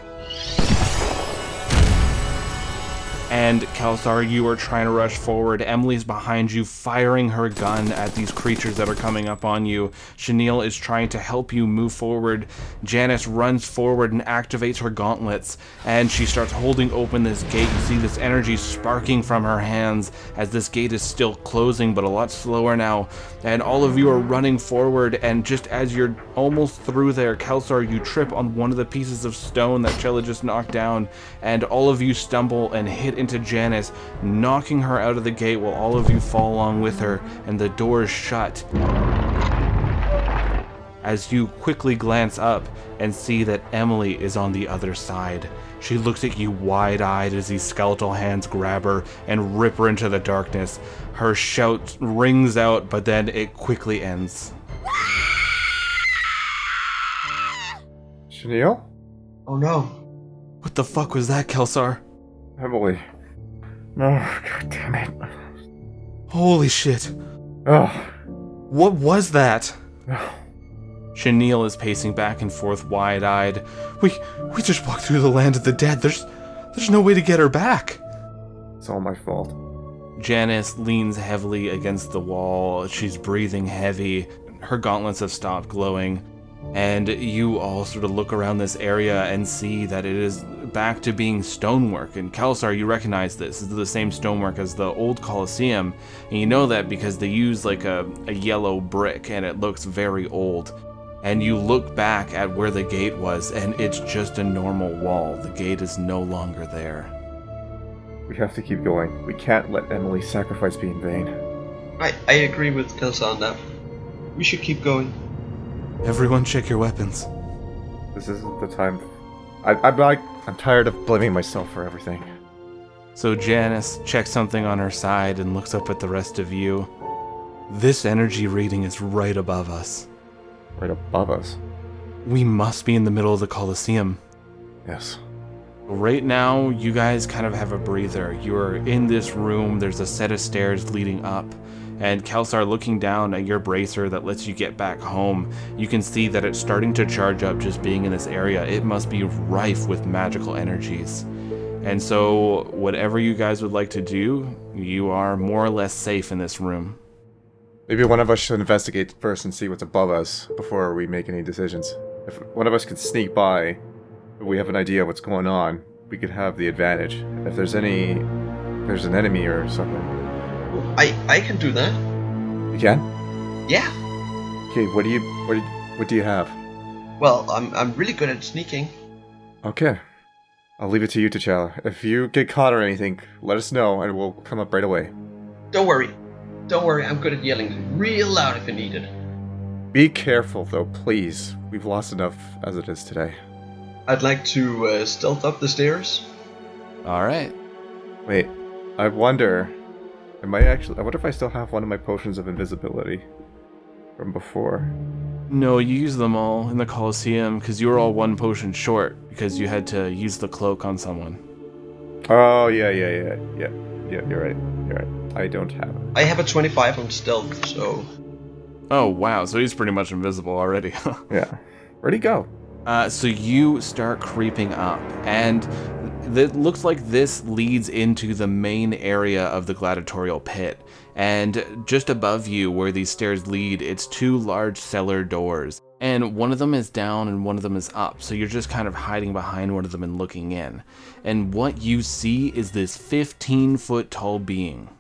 And Kalsar, you are trying to rush forward. Emily's behind you, firing her gun at these creatures that are coming up on you. Chenille is trying to help you move forward. Janice runs forward and activates her gauntlets, and she starts holding open this gate. You see this energy sparking from her hands as this gate is still closing, but a lot slower now. And all of you are running forward, and just as you're almost through there, Kalsar, you trip on one of the pieces of stone that Jella just knocked down, and all of you stumble and hit into Janice, knocking her out of the gate while all of you fall along with her, and the door is shut. As you quickly glance up and see that Emily is on the other side. She looks at you wide-eyed as these skeletal hands grab her and rip her into the darkness. Her shout rings out, but then it quickly ends. Chenille? Oh no. What the fuck was that, Kalsar? Emily. No, oh, god damn it. Holy shit. Oh. What was that? Oh. Chenille is pacing back and forth wide-eyed. We we just walked through the land of the dead. There's there's no way to get her back. It's all my fault. Janice leans heavily against the wall. She's breathing heavy. Her gauntlets have stopped glowing. And you all sort of look around this area and see that it is back to being stonework. And Kalsar, you recognize this. This is the same stonework as the old Colosseum. And you know that because they use like a, a yellow brick and it looks very old. And you look back at where the gate was and it's just a normal wall. The gate is no longer there. We have to keep going. We can't let Emily's sacrifice be in vain. I, I agree with Kalsar on that. We should keep going. Everyone check your weapons. This isn't the time. I, I'm like, I'm tired of blaming myself for everything. So Janice checks something on her side and looks up at the rest of you. This energy reading is right above us. Right above us? We must be in the middle of the Colosseum. Yes. Right now, you guys kind of have a breather. You are in this room. There's a set of stairs leading up. And Kalsar, looking down at your bracer that lets you get back home, you can see that it's starting to charge up just being in this area. It must be rife with magical energies. And so whatever you guys would like to do, you are more or less safe in this room. Maybe one of us should investigate first and see what's above us before we make any decisions. If one of us could sneak by, we have an idea what's going on, we could have the advantage. If there's any, if there's an enemy or something. I, I can do that. You can? Yeah. Okay, what do you what do you, what do you have? Well, I'm I'm really good at sneaking. Okay. I'll leave it to you, T'Challa. If you get caught or anything, let us know and we'll come up right away. Don't worry. Don't worry, I'm good at yelling real loud if I need it. Be careful though, please. We've lost enough as it is today. I'd like to uh, stealth up the stairs. All right. Wait. I wonder Am I actually? I wonder if I still have one of my potions of invisibility from before. No, you used them all in the Colosseum because you were all one potion short because you had to use the cloak on someone. Oh yeah, yeah, yeah, yeah, yeah. You're right. You're right. I don't have it. I have a twenty-five on stealth, so. Oh wow! So he's pretty much invisible already. Yeah. Where'd he go? Uh, so you start creeping up, and it looks like this leads into the main area of the gladiatorial pit. And just above you, where these stairs lead, it's two large cellar doors. And one of them is down and one of them is up. So you're just kind of hiding behind one of them and looking in. And what you see is this fifteen-foot tall being.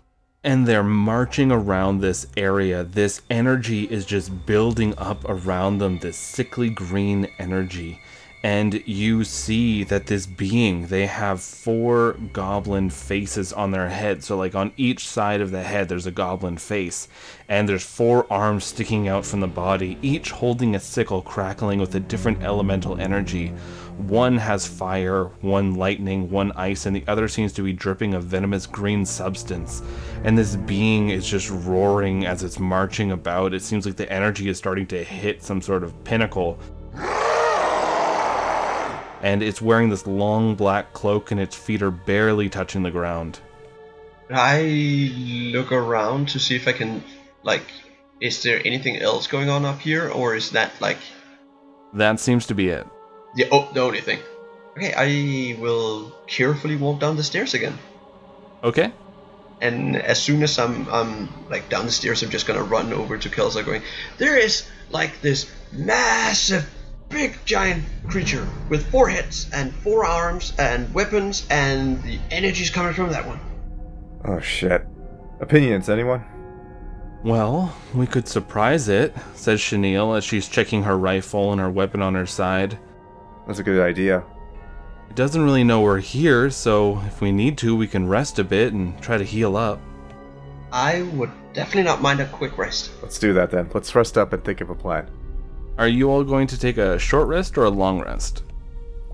And they're marching around this area. This energy is just building up around them, this sickly green energy. and you see that this being, they have four goblin faces on their head. So like on each side of the head, there's a goblin face, and there's four arms sticking out from the body, each holding a sickle crackling with a different elemental energy. One has fire, one lightning, one ice, and the other seems to be dripping a venomous green substance. And this being is just roaring as it's marching about. It seems like the energy is starting to hit some sort of pinnacle. And it's wearing this long black cloak, and its feet are barely touching the ground. I look around to see if I can, like, is there anything else going on up here, or is that, like... That seems to be it. Yeah, oh, the only thing. Okay, I will carefully walk down the stairs again. Okay. And as soon as I'm, I'm like, down the stairs, I'm just gonna run over to Kalsar going, there is, like, this massive, big, giant creature with four heads and four arms and weapons, and the energy's coming from that one. Oh, shit. Opinions, anyone? Well, we could surprise it, says Chenille as she's checking her rifle and her weapon on her side. That's a good idea. It doesn't really know we're here, so if we need to, we can rest a bit and try to heal up. I would definitely not mind a quick rest. Let's do that then. Let's rest up and think of a plan. Are you all going to take a short rest or a long rest?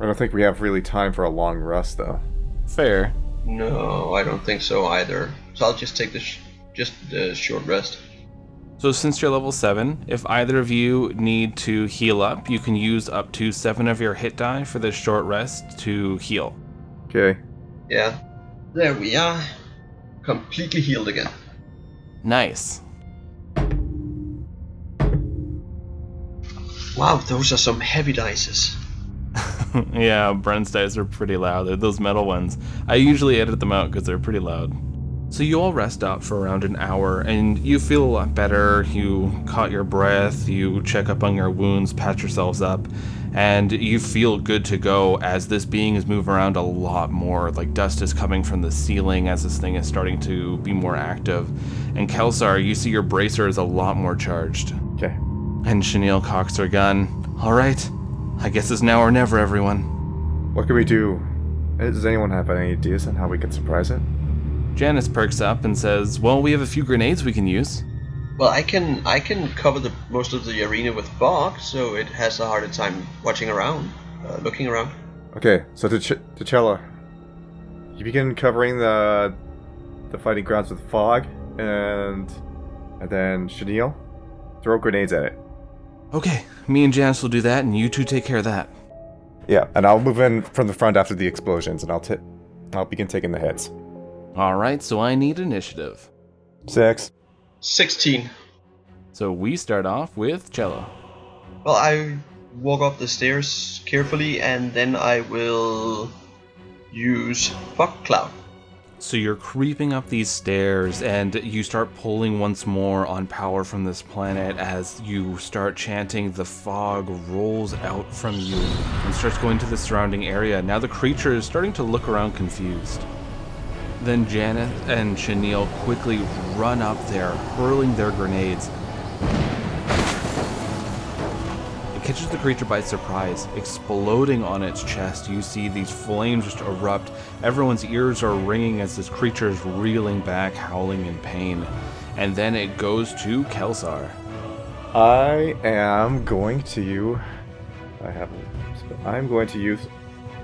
I don't think we have really time for a long rest, though. Fair. No, I don't think so either. So I'll just take the sh- just the short rest. So since you're level seven, if either of you need to heal up, you can use up to seven of your hit die for this short rest to heal. Okay. Yeah. There we are. Completely healed again. Nice. Wow, those are some heavy dices. Yeah, Brent's dice are pretty loud. They're those metal ones. I usually edit them out because they're pretty loud. So you all rest up for around an hour, and you feel a lot better. You caught your breath, you check up on your wounds, patch yourselves up, and you feel good to go as this being is moving around a lot more. Like, dust is coming from the ceiling as this thing is starting to be more active. And Kalsar, you see your bracer is a lot more charged. Okay. And Chenille cocks her gun. All right, I guess it's now or never, everyone. What can we do? Does anyone have any ideas on how we can surprise it? Janice perks up and says, well, we have a few grenades we can use. Well, I can I can cover the most of the arena with fog, so it has a harder time watching around, uh, looking around. Okay, so to Ch- to Chella, you begin covering the the fighting grounds with fog, and, and then Chenille, throw grenades at it. Okay, me and Janice will do that, and you two take care of that. Yeah, and I'll move in from the front after the explosions, and I'll, t- I'll begin taking the hits. Alright, so I need initiative. Six. Sixteen. So we start off with Cello. Well, I walk up the stairs carefully, and then I will use Fog Cloud. So you're creeping up these stairs, and you start pulling once more on power from this planet as you start chanting. The fog rolls out from you and starts going to the surrounding area. Now the creature is starting to look around confused. Then Janet and Chenille quickly run up there, hurling their grenades. It catches the creature by surprise, exploding on its chest. You see these flames just erupt. Everyone's ears are ringing as this creature is reeling back, howling in pain. And then it goes to Kalsar. I am going to... I haven't... I'm going to use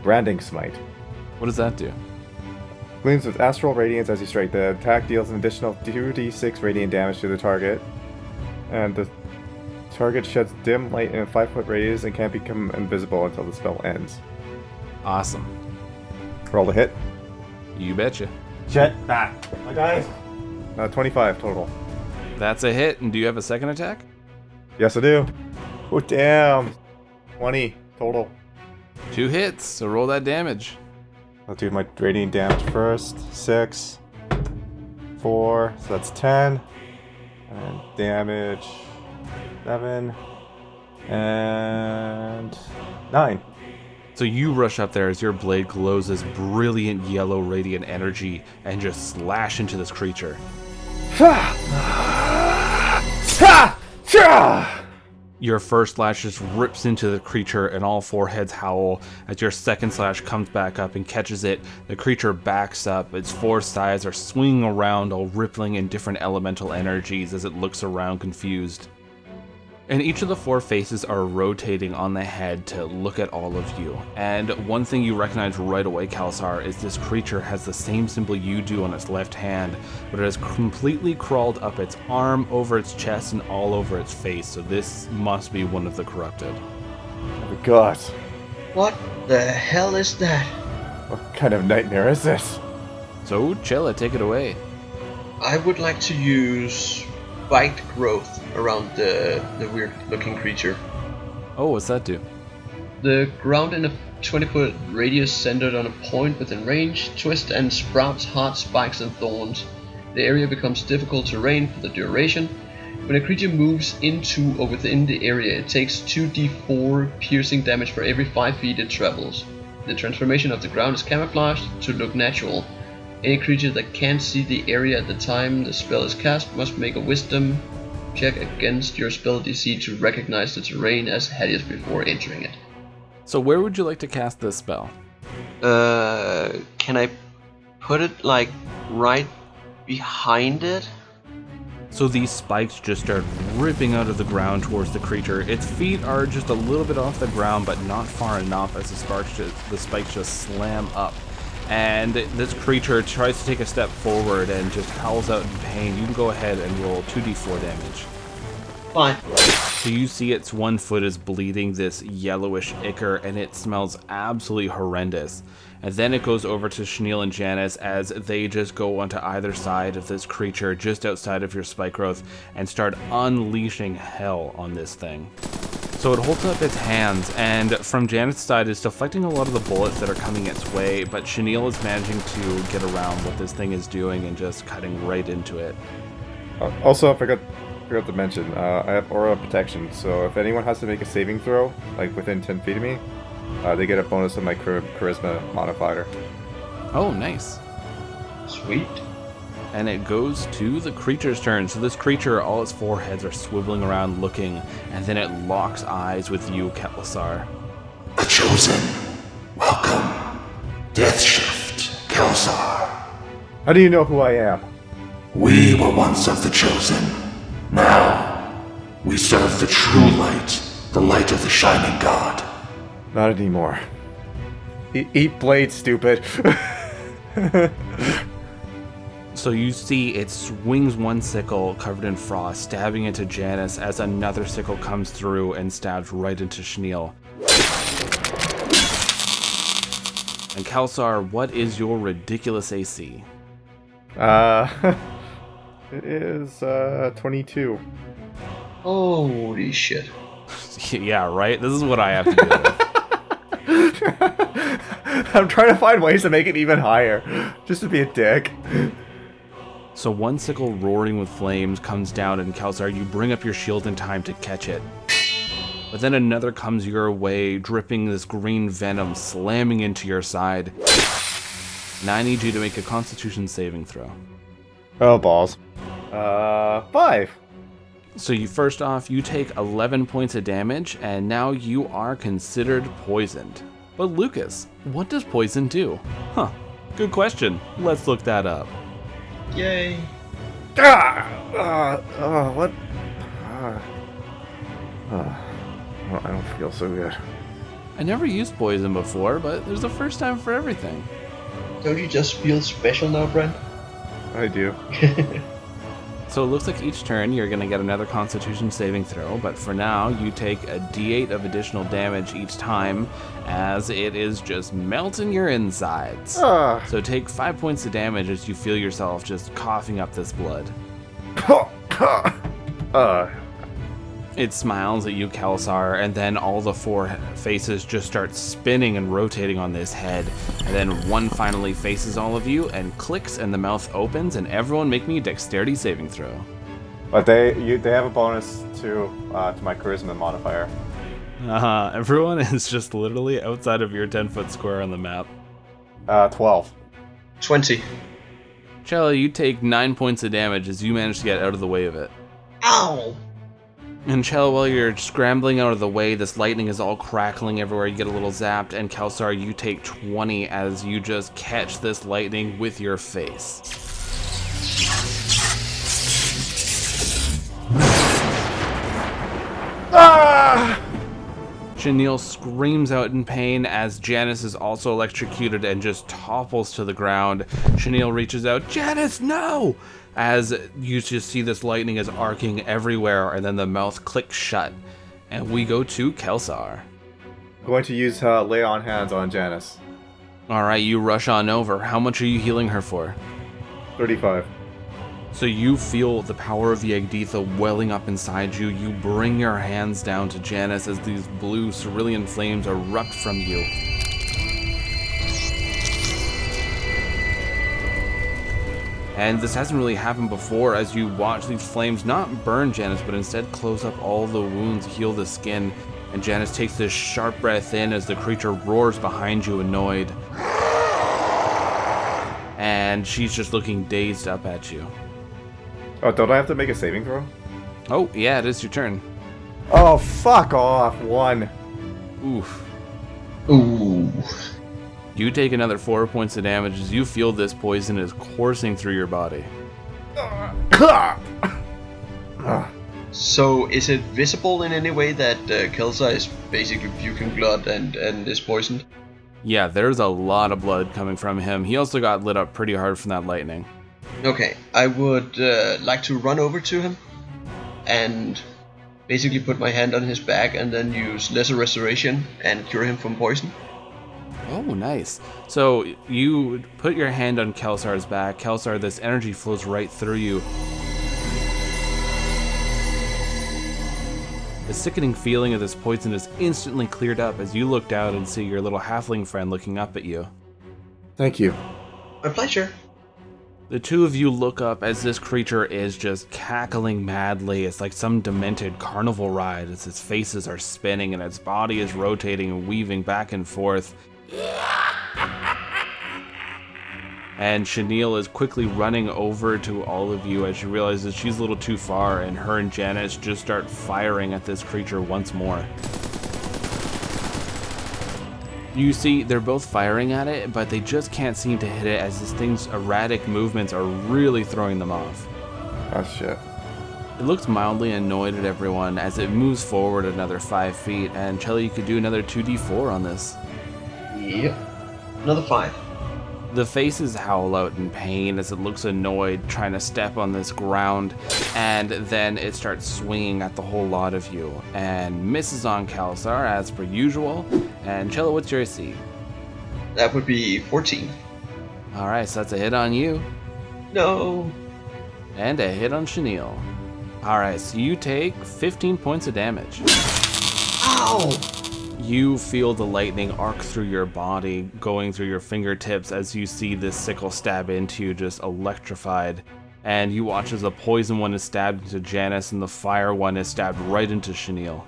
Branding Smite. What does that do? Gleams with astral radiance as you strike. The attack deals an additional two d six radiant damage to the target, and the target sheds dim light in a five foot radius and can't become invisible until the spell ends. Awesome. Roll to hit. You betcha. Jet back. My guys. Uh, twenty-five total. That's a hit, and do you have a second attack? Yes, I do. Oh, damn. twenty total. Two hits, so roll that damage. I'll do my radiant damage first. Six, four, so that's ten. And damage, seven, and nine. So you rush up there as your blade glows this brilliant yellow radiant energy and just slash into this creature. Your first slash just rips into the creature and all four heads howl as your second slash comes back up and catches it. The creature backs up, its four sides are swinging around, all rippling in different elemental energies as it looks around confused. And each of the four faces are rotating on the head to look at all of you. And one thing you recognize right away, Kalsar, is this creature has the same symbol you do on its left hand, but it has completely crawled up its arm, over its chest, and all over its face. So this must be one of the corrupted. Oh my god. What the hell is that? What kind of nightmare is this? So, Chela, take it away. I would like to use bite growth around the, the weird looking creature. Oh, what's that do? The ground in a twenty foot radius centered on a point within range twists and sprouts hard spikes and thorns. The area becomes difficult terrain for the duration. When a creature moves into or within the area, it takes two d four piercing damage for every five feet it travels. The transformation of the ground is camouflaged to look natural. Any creature that can't see the area at the time the spell is cast must make a wisdom check against your spell D C to recognize the terrain as hideous before entering it. So where would you like to cast this spell? Uh, can I put it like right behind it? So these spikes just start ripping out of the ground towards the creature. Its feet are just a little bit off the ground, but not far enough as the sparks just, the spikes just slam up. And this creature tries to take a step forward and just howls out in pain. You can go ahead and roll two d four damage. Fine. So you see its one foot is bleeding this yellowish ichor, and it smells absolutely horrendous. And then it goes over to Chenille and Janice as they just go onto either side of this creature just outside of your spike growth and start unleashing hell on this thing. So it holds up its hands, and from Janet's side is deflecting a lot of the bullets that are coming its way, but Chenille is managing to get around what this thing is doing and just cutting right into it. Uh, also, I forgot, forgot to mention, uh, I have Aura Protection, so if anyone has to make a saving throw, like within ten feet of me, uh, they get a bonus on my char- Charisma modifier. Oh, nice. Sweet. And it goes to the creature's turn. So this creature, all its four heads are swiveling around looking, and then it locks eyes with you, Kalsar. The Chosen. Welcome. Death Shift, Kalsar. How do you know who I am? We were once of the Chosen. Now, we serve the true light, the light of the Shining God. Not anymore. E- eat blades, stupid. So you see it swings one sickle covered in frost, stabbing into Janice as another sickle comes through and stabs right into Chenille. And Kalsar, what is your ridiculous A C? Uh, it is uh, twenty-two. Holy shit. Yeah, right? This is what I have to do. I'm trying to find ways to make it even higher, just to be a dick. So one sickle roaring with flames comes down, and Kalsar, you bring up your shield in time to catch it. But then another comes your way, dripping this green venom, slamming into your side. And I need you to make a Constitution saving throw. Oh, balls. Uh, five. So you first off, you take eleven points of damage, and now you are considered poisoned. But Lucas, what does poison do? Huh, good question. Let's look that up. Yay. Ah! Uh, uh, what? Uh, uh, I don't feel so good. I never used poison before, but there's a first time for everything. Don't you just feel special now, Brent? I do. So it looks like each turn you're going to get another Constitution saving throw, but for now you take a d eight of additional damage each time as it is just melting your insides. Uh. So take five points of damage as you feel yourself just coughing up this blood. Uh. It smiles at you, Kalsar, and then all the four faces just start spinning and rotating on this head. And then one finally faces all of you and clicks, and the mouth opens, and everyone make me a dexterity saving throw. But they you, they have a bonus to uh, to my charisma modifier. Uh-huh. Everyone is just literally outside of your ten-foot square on the map. Uh, twelve. twenty. Chella, you take nine points of damage as you manage to get out of the way of it. Ow! And Chell, while you're scrambling out of the way, this lightning is all crackling everywhere. You get a little zapped, and Kalsar, you take twenty as you just catch this lightning with your face. Ah! Chenille screams out in pain as Janice is also electrocuted and just topples to the ground. Chenille reaches out, "Janice, no!" as you just see this lightning is arcing everywhere, and then the mouth clicks shut. And we go to Kalsar. I'm going to use uh, Lay on Hands on Janice. All right, you rush on over. How much are you healing her for? thirty-five. So you feel the power of Yegditha welling up inside you. You bring your hands down to Janice as these blue cerulean flames erupt from you. And this hasn't really happened before, as you watch these flames not burn Janice, but instead close up all the wounds, heal the skin, and Janice takes this sharp breath in as the creature roars behind you, annoyed. And she's just looking dazed up at you. Oh, don't I have to make a saving throw? Oh, yeah, it is your turn. Oh, fuck off, one. Oof. Ooh. You take another four points of damage as you feel this poison is coursing through your body. So, is it visible in any way that uh, Kalsar is basically puking blood and, and is poisoned? Yeah, there's a lot of blood coming from him. He also got lit up pretty hard from that lightning. Okay, I would uh, like to run over to him and basically put my hand on his back and then use Lesser Restoration and cure him from poison. Oh, nice. So you put your hand on Kalsar's back. Kalsar, this energy flows right through you. The sickening feeling of this poison is instantly cleared up as you look down and see your little halfling friend looking up at you. Thank you. My pleasure. The two of you look up as this creature is just cackling madly. It's like some demented carnival ride as its faces are spinning and its body is rotating and weaving back and forth. And Chenille is quickly running over to all of you as she realizes she's a little too far, and her and Janice just start firing at this creature once more. You see, they're both firing at it, but they just can't seem to hit it as this thing's erratic movements are really throwing them off. Oh, shit. It looks mildly annoyed at everyone as it moves forward another five feet, and Chelly, you could do another two d four on this. Yep. Another five. The faces howl out in pain as it looks annoyed, trying to step on this ground, and then it starts swinging at the whole lot of you, and misses on Kalsar as per usual. And Chella, what's your A C? That would be fourteen. Alright, so that's a hit on you. No. And a hit on Chenille. Alright, so you take fifteen points of damage. Ow! You feel the lightning arc through your body, going through your fingertips as you see this sickle stab into you, just electrified. And you watch as the poison one is stabbed into Janice and the fire one is stabbed right into Chenille.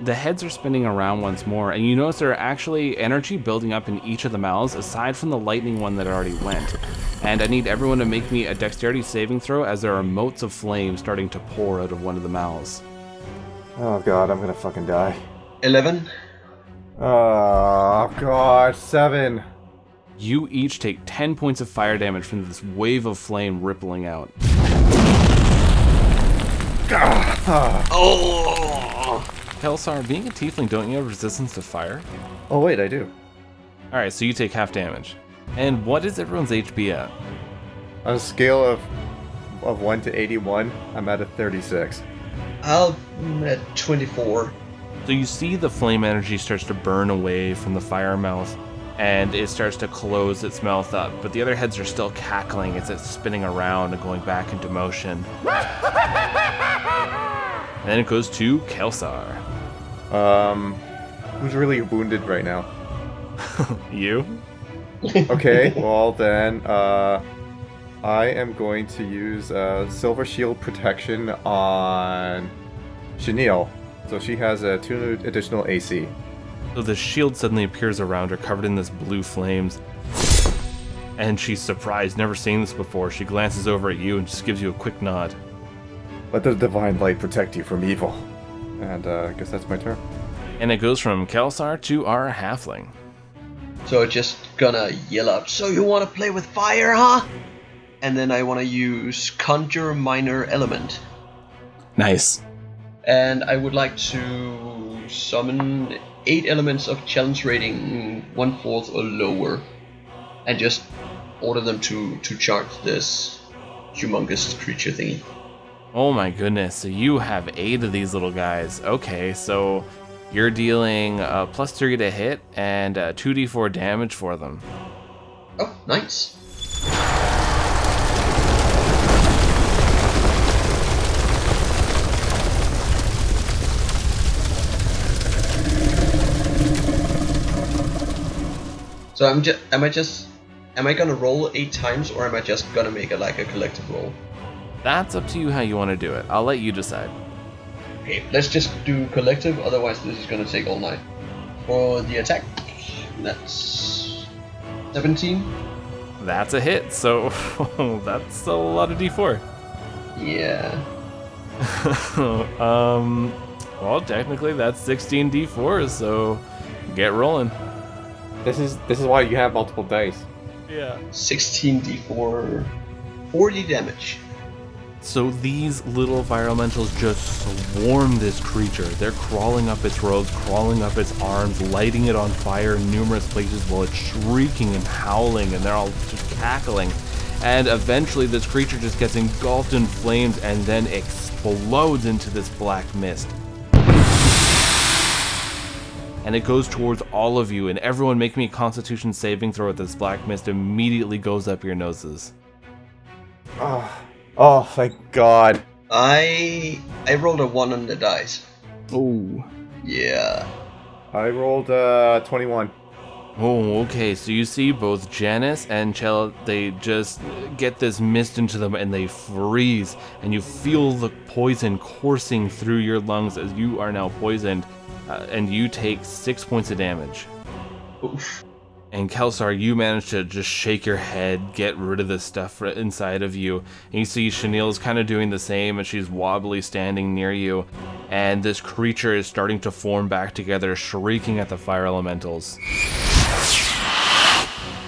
The heads are spinning around once more, and you notice there are actually energy building up in each of the mouths, aside from the lightning one that already went. And I need everyone to make me a dexterity saving throw, as there are motes of flame starting to pour out of one of the mouths. Oh god, I'm gonna fucking die. eleven. Oh god, seven. You each take ten points of fire damage from this wave of flame rippling out. Oh! Kalsar, being a tiefling, don't you have resistance to fire? Oh wait, I do. Alright, so you take half damage. And what is everyone's H P at? On a scale of of one to eighty-one, I'm at a thirty-six. I'll, I'm at twenty-four. So you see the flame energy starts to burn away from the fire mouth, and it starts to close its mouth up, but the other heads are still cackling as it's spinning around and going back into motion. And then it goes to Kalsar. Um, who's really wounded right now? You? Okay, well then, uh, I am going to use uh, Silver Shield Protection on Chenille. So she has a two additional A C. So the shield suddenly appears around her, covered in this blue flames. and she's surprised, never seen this before. She glances over at you and just gives you a quick nod. Let the divine light protect you from evil. And uh, I guess that's my turn. And it goes from Kalsar to our halfling. So just gonna yell out, so you want to play with fire, huh? And then I want to use Conjure Minor Element. Nice. And I would like to summon eight elements of challenge rating one-fourth or lower. And just order them to, to charge this humongous creature thingy. Oh my goodness, so you have eight of these little guys. Okay, so you're dealing uh, plus three to hit and uh, two d four damage for them. Oh, nice. So I'm just, am I just, am I gonna roll eight times or am I just gonna make it like a collective roll? That's up to you how you want to do it. I'll let you decide. Okay, let's just do collective, otherwise this is going to take all night. For the attack, that's seventeen. That's a hit, so that's a lot of d four. Yeah. um. Well, technically that's sixteen d fours, so get rolling. This is this is why you have multiple dice. Yeah. sixteen d four, forty damage. So these little fire elementals just swarm this creature. They're crawling up its robes, crawling up its arms, lighting it on fire in numerous places while it's shrieking and howling, and they're all just cackling. And eventually this creature just gets engulfed in flames and then explodes into this black mist. And it goes towards all of you, and everyone make me a Constitution saving throw at this black mist immediately goes up your noses. Ah. Oh. Oh, thank God. I I rolled a one on the dice. Oh. Yeah. I rolled a twenty-one. Oh, okay. So you see both Janice and Chell, they just get this mist into them and they freeze. And you feel the poison coursing through your lungs as you are now poisoned. Uh, and you take six points of damage. Oof. And Kalsar, you managed to just shake your head, get rid of the stuff inside of you. And you see Chenille's kind of doing the same, and she's wobbly standing near you. And this creature is starting to form back together, shrieking at the fire elementals.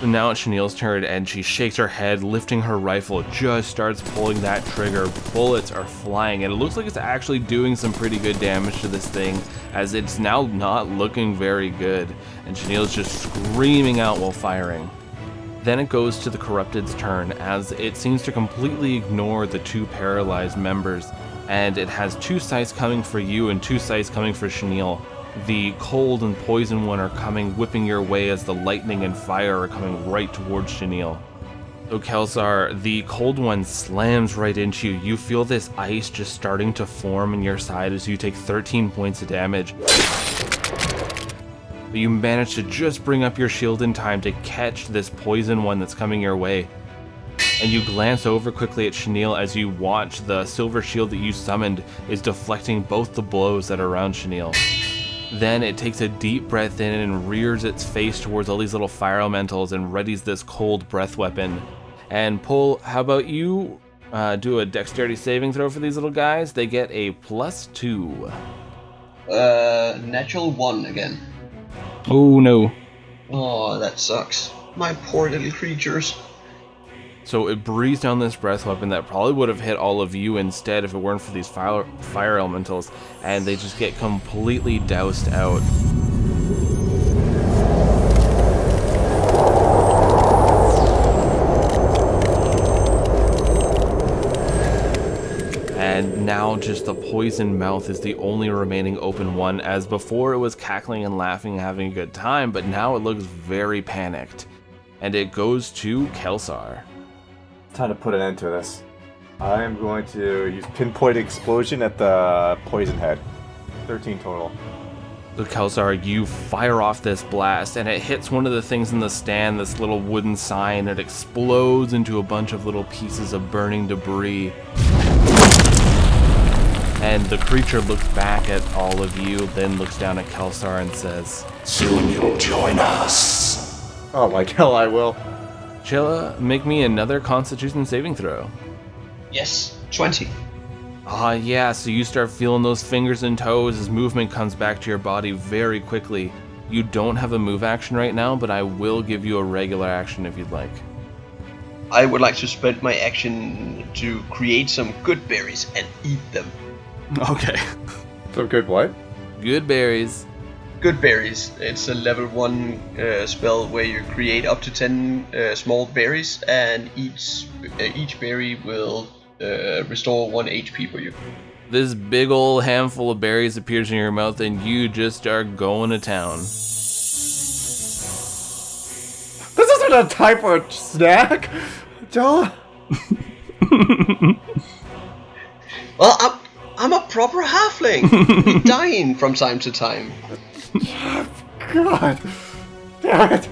And now it's Chenille's turn, and she shakes her head, lifting her rifle, just starts pulling that trigger. Bullets are flying, and it looks like it's actually doing some pretty good damage to this thing, as it's now not looking very good. And Chenille's just screaming out while firing. Then it goes to the Corrupted's turn, as it seems to completely ignore the two paralyzed members, and it has two sights coming for you and two sights coming for Chenille. The cold and poison one are coming, whipping your way as the lightning and fire are coming right towards Chenille. So Kalsar, the cold one slams right into you. You feel this ice just starting to form in your side as you take thirteen points of damage. But you manage to just bring up your shield in time to catch this poison one that's coming your way. And you glance over quickly at Chenille as you watch the silver shield that you summoned is deflecting both the blows that are around Chenille. Then it takes a deep breath in and rears its face towards all these little fire elementals and readies this cold breath weapon. And Paul, how about you uh, do a dexterity saving throw for these little guys? They get a plus two. Uh, natural one again. Oh no. Oh, that sucks. My poor little creatures. So it breathes down this breath weapon that probably would have hit all of you instead if it weren't for these fire, fire elementals, and they just get completely doused out. And now just the poison mouth is the only remaining open one, as before it was cackling and laughing and having a good time, but now it looks very panicked. And it goes to Kalsar. Time to put an end to this. I am going to use pinpoint explosion at the poison head. thirteen total. So Kalsar, you fire off this blast, and it hits one of the things in the stand, this little wooden sign, and it explodes into a bunch of little pieces of burning debris. And the creature looks back at all of you, then looks down at Kalsar and says, "Soon you'll join us." Oh, like hell I will. Jella, make me another Constitution saving throw. Yes, twenty. Ah, uh, yeah, so you start feeling those fingers and toes as movement comes back to your body very quickly. You don't have a move action right now, but I will give you a regular action if you'd like. I would like to spend my action to create some good berries and eat them. Okay. Some good what? Good berries. Good berries. It's a level one uh, spell where you create up to ten uh, small berries, and each uh, each berry will uh, restore one H P for you. This big ol' handful of berries appears in your mouth, and you just start going to town. This isn't a type of snack, Jella. Well, I'm I'm a proper halfling. Dying from time to time. God damn it.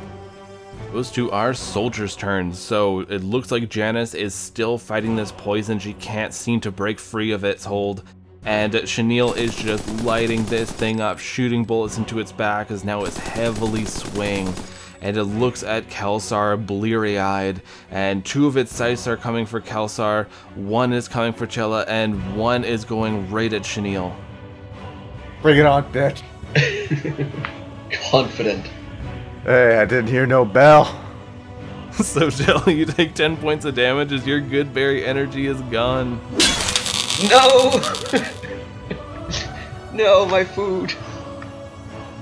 Goes to our soldiers' turns, so it looks like Janice is still fighting this poison. She can't seem to break free of its hold, and Chenille is just lighting this thing up, shooting bullets into its back as now it's heavily swaying, and it looks at Kalsar bleary-eyed, and two of its scythes are coming for Kalsar, one is coming for Jella, and one is going right at Chenille. Bring it on, bitch. Confident. Hey, I didn't hear no bell. So, Jella, you take ten points of damage as your good berry energy is gone. No! No, my food.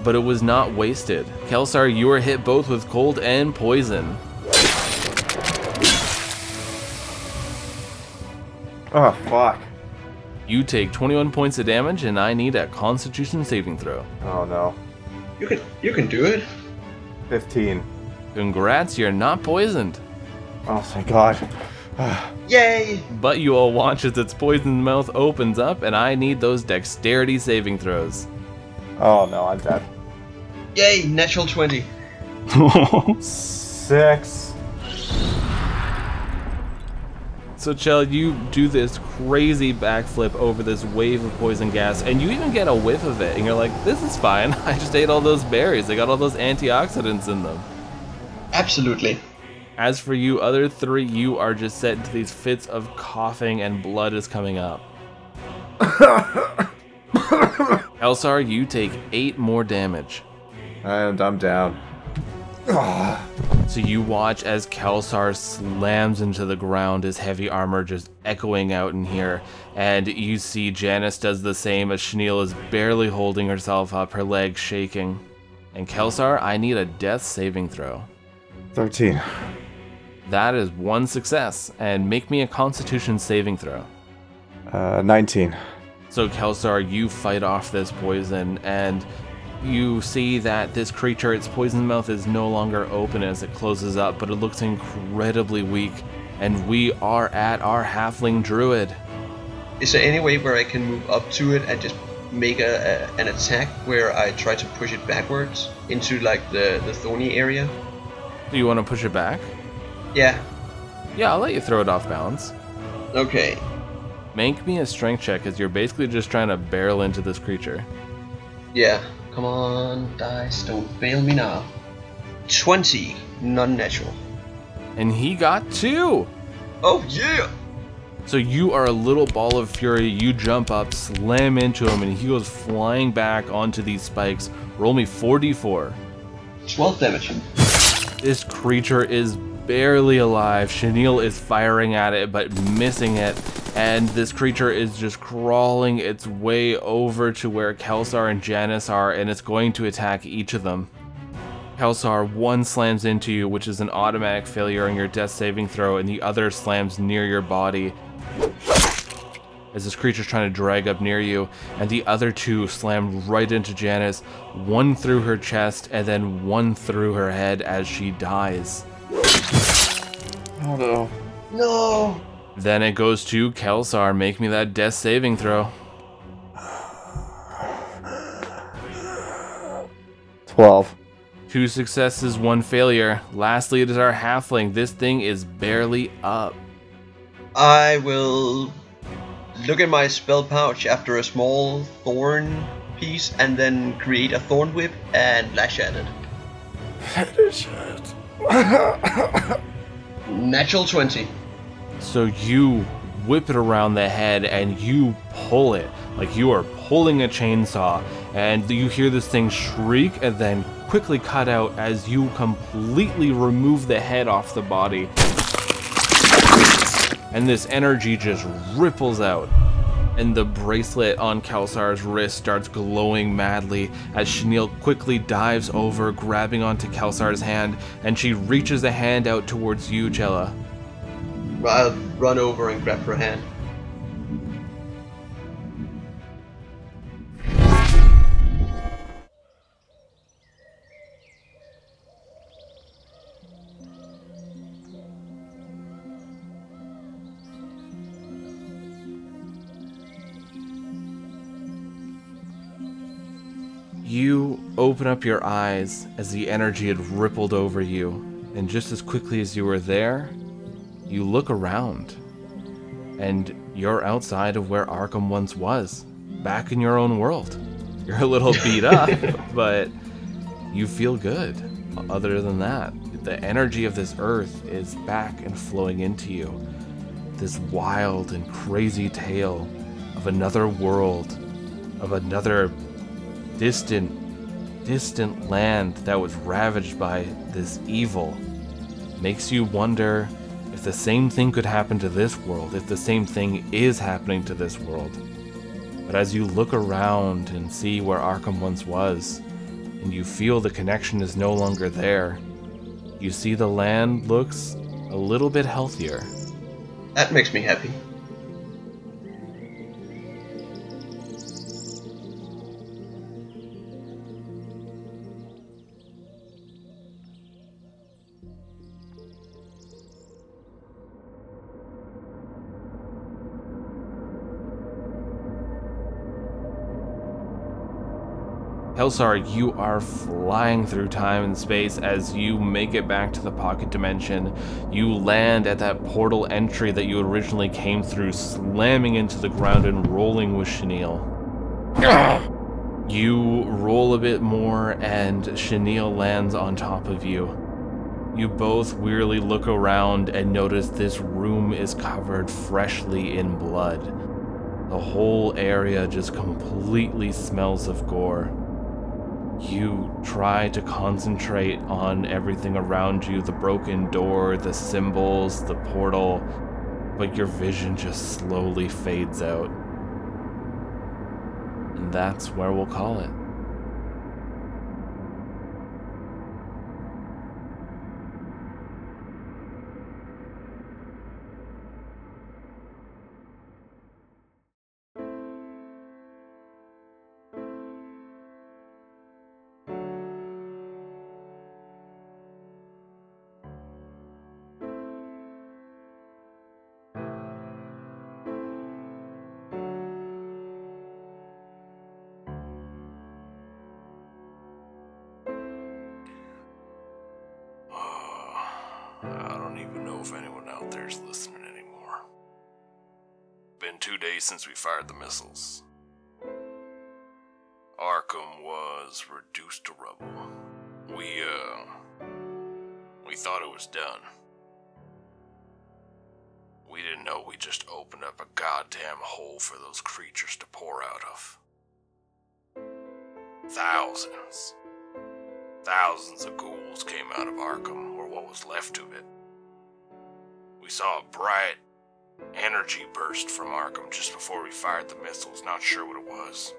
But it was not wasted. Kalsar, you were hit both with cold and poison. Oh, fuck. You take twenty-one points of damage, and I need a Constitution saving throw. Oh, no. You can you can do it. fifteen. Congrats, you're not poisoned. Oh, thank God. Yay! But you all watch as its poisoned mouth opens up, and I need those dexterity saving throws. Oh, no, I'm dead. Yay, natural twenty. Six. So, Chel, you do this crazy backflip over this wave of poison gas, and you even get a whiff of it, and you're like, this is fine. I just ate all those berries. They got all those antioxidants in them. Absolutely. As for you, other three, you are just set into these fits of coughing, and blood is coming up. Elsar, you take eight more damage. And I'm down. So you watch as Kalsar slams into the ground, his heavy armor just echoing out in here, and you see Janice does the same as Chenille is barely holding herself up, her legs shaking. And Kalsar, I need a death saving throw. thirteen. That is one success, and make me a Constitution saving throw. Uh, nineteen. So Kalsar, you fight off this poison, and you see that this creature, its poison mouth is no longer open as it closes up, but it looks incredibly weak, and we are at our halfling druid. Is there any way where I can move up to it and just make a, a, an attack where I try to push it backwards into like the, the thorny area? Do you want to push it back? Yeah. Yeah, I'll let you throw it off balance. Okay. Make me a strength check as you're basically just trying to barrel into this creature. Yeah. Come on, dice, don't fail me now. twenty, non-natural. And he got two! Oh, yeah! So you are a little ball of fury, you jump up, slam into him, and he goes flying back onto these spikes. Roll me four d four. twelve damage. This creature is barely alive. Chenille is firing at it, but missing it. And this creature is just crawling its way over to where Kalsar and Janice are, and it's going to attack each of them. Kalsar, one slams into you, which is an automatic failure on your death saving throw, and the other slams near your body as this creature's trying to drag up near you, and the other two slam right into Janice, one through her chest and then one through her head as she dies. Oh no. No! Then it goes to Kalsar. Make me that death saving throw. twelve. Two successes, one failure. Lastly, it is our halfling. This thing is barely up. I will look at my spell pouch after a small thorn piece and then create a thorn whip and lash at it. Finish it. Natural twenty. So you whip it around the head and you pull it like you are pulling a chainsaw, and you hear this thing shriek and then quickly cut out as you completely remove the head off the body. And this energy just ripples out. And the bracelet on Kalsar's wrist starts glowing madly as Chenille quickly dives over, grabbing onto Kalsar's hand, and she reaches a hand out towards you, Jella. I'll run over and grab her hand. You open up your eyes as the energy had rippled over you, and just as quickly as you were there, you look around, and you're outside of where Arkham once was, back in your own world. You're a little beat up, but you feel good. Other than that, the energy of this earth is back and flowing into you. This wild and crazy tale of another world, of another distant, distant land that was ravaged by this evil. Makes you wonder if the same thing could happen to this world, if the same thing is happening to this world. But as you look around and see where Arkham once was, and you feel the connection is no longer there, you see the land looks a little bit healthier. That makes me happy. Kalsar, you are flying through time and space as you make it back to the pocket dimension. You land at that portal entry that you originally came through, slamming into the ground and rolling with Chenille. You roll a bit more and Chenille lands on top of you. You both wearily look around and notice this room is covered freshly in blood. The whole area just completely smells of gore. You try to concentrate on everything around you, the broken door, the symbols, the portal, but your vision just slowly fades out. And that's where we'll call it. Since we fired the missiles, Arkham was reduced to rubble. We, uh, we thought it was done. We didn't know we just opened up a goddamn hole for those creatures to pour out of. Thousands. Thousands of ghouls came out of Arkham, or what was left of it. We saw a bright energy burst from Arkham just before we fired the missiles, not sure what it was.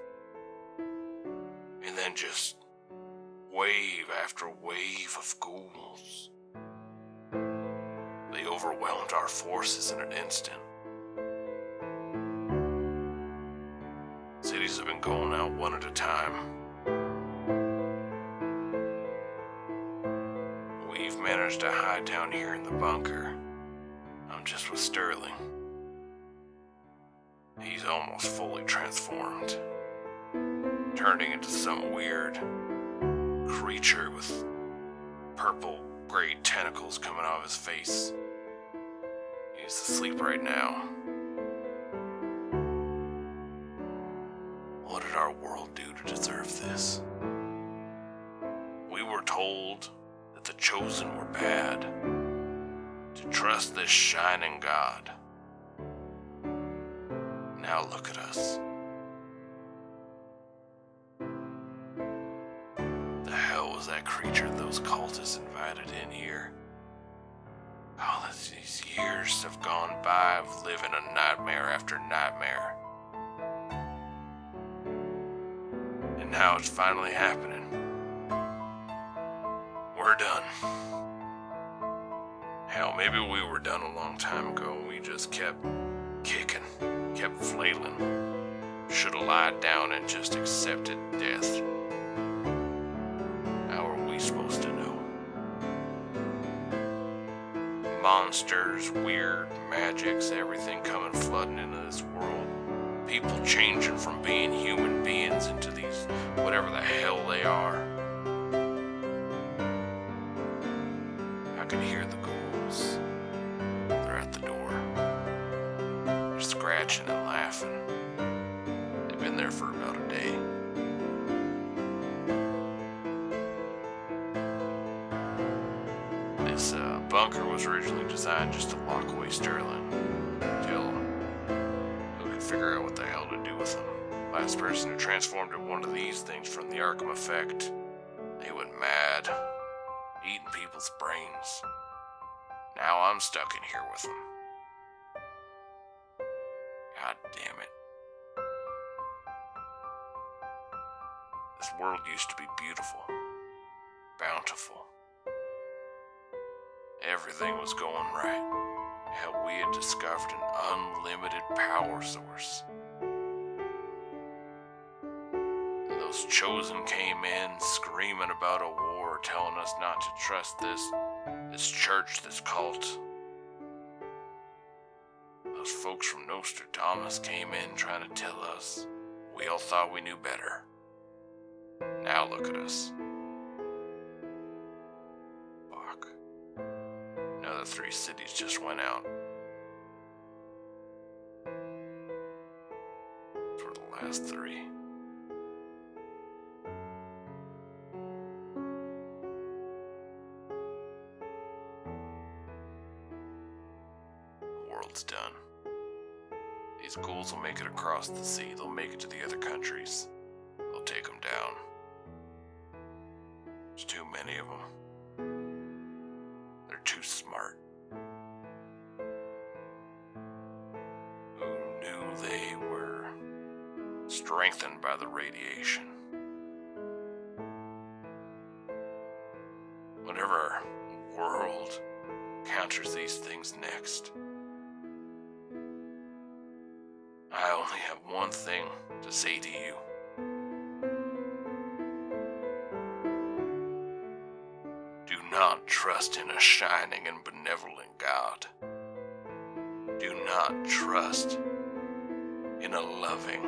And then just wave after wave of ghouls. They overwhelmed our forces in an instant. Cities have been going out one at a time. We've managed to hide down here in the bunker. I'm just with Sterling. He's almost fully transformed, turning into some weird creature with purple gray tentacles coming off his face. He's asleep right now. What did our world do to deserve this? We were told that the Chosen were bad, to trust this Shining God. Now look at us. The hell was that creature those cultists invited in here? All of these years have gone by of living a nightmare after nightmare. And now it's finally happening. We're done. Hell, maybe we were done a long time ago and we just kept kicking, kept flailing. Should have lied down and just accepted death. How are we supposed to know? Monsters, weird magics, everything coming flooding into this world. People changing from being human beings into these whatever the hell they are. I can hear the ghouls. They're at the door. They're scratching and laughing. They've been there for about a day. This uh, bunker was originally designed just to lock away Sterling till we could figure out what the hell to do with him. Last person who transformed into one of these things from the Arkham Effect, they went mad, eating people's brains. Now I'm stuck in here with them. God damn it. This world used to be beautiful, bountiful. Everything was going right. Hell, we had discovered an unlimited power source. And those chosen came in screaming about a war, telling us not to trust this, this church, this cult. Those folks from Nostradamus came in trying to tell us we all thought we knew better. Now look at us. The three cities just went out. For the last three. The world's done. These ghouls will make it across the sea. They'll make it to the other countries. They'll take them down. There's too many of them. Too smart. Who knew they were strengthened by the radiation? Whatever our world counters these things next. I only have one thing to say to you. Trust in a shining and benevolent God. Do not trust in a loving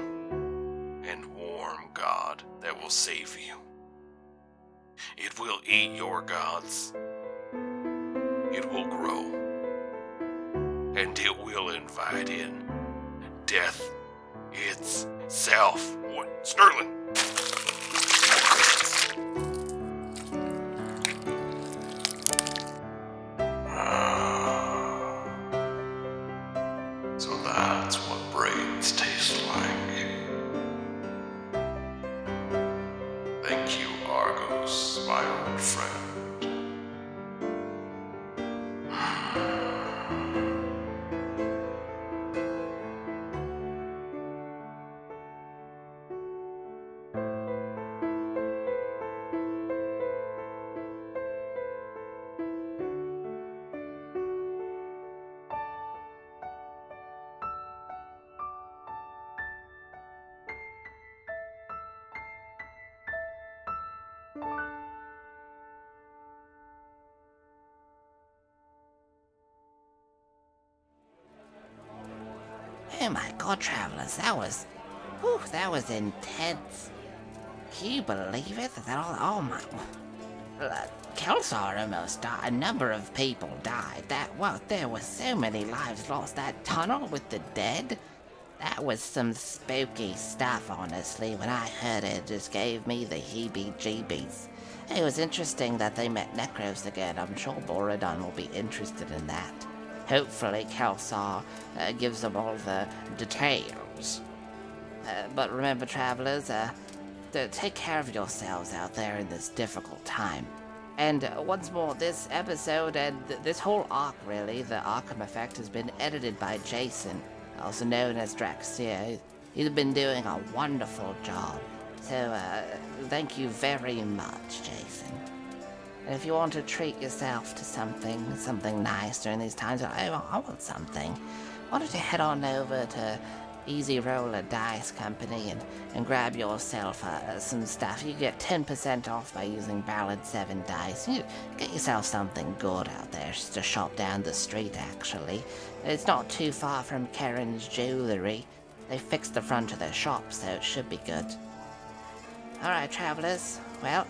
and warm God that will save you. It will eat your gods. It will grow. And it will invite in death itself. What? Sterling! Oh my God, travelers, that was, whew, that was intense. Can you believe it? That all, oh my, uh, Kalsar almost died, a number of people died. That, well, there were so many lives lost. That tunnel with the dead, that was some spooky stuff, honestly. When I heard it, it just gave me the heebie-jeebies. It was interesting that they met Necros again. I'm sure Vorador will be interested in that. Hopefully Kalsar uh, gives them all the details. Uh, but remember, travelers, uh, take care of yourselves out there in this difficult time. And uh, once more, this episode and th this whole arc, really, the Arkham Effect, has been edited by Jason, also known as Draxia. He's been doing a wonderful job. So, uh, thank you very much, Jason. And if you want to treat yourself to something, something nice during these times, oh, I want something, why don't you head on over to Easy Roller Dice Company and, and grab yourself uh, some stuff. You get ten percent off by using Ballad seven Dice. You get yourself something good out there. It's just a shop down the street, actually. It's not too far from Karen's Jewelry. They fixed the front of their shop, so it should be good. Alright, travelers, well,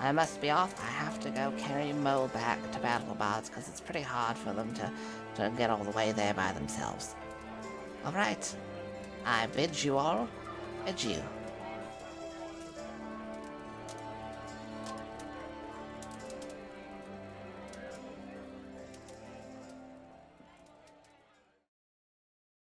I must be off. I have to go carry Mole back to BattleBards because it's pretty hard for them to, to get all the way there by themselves. Alright, I bid you all adieu.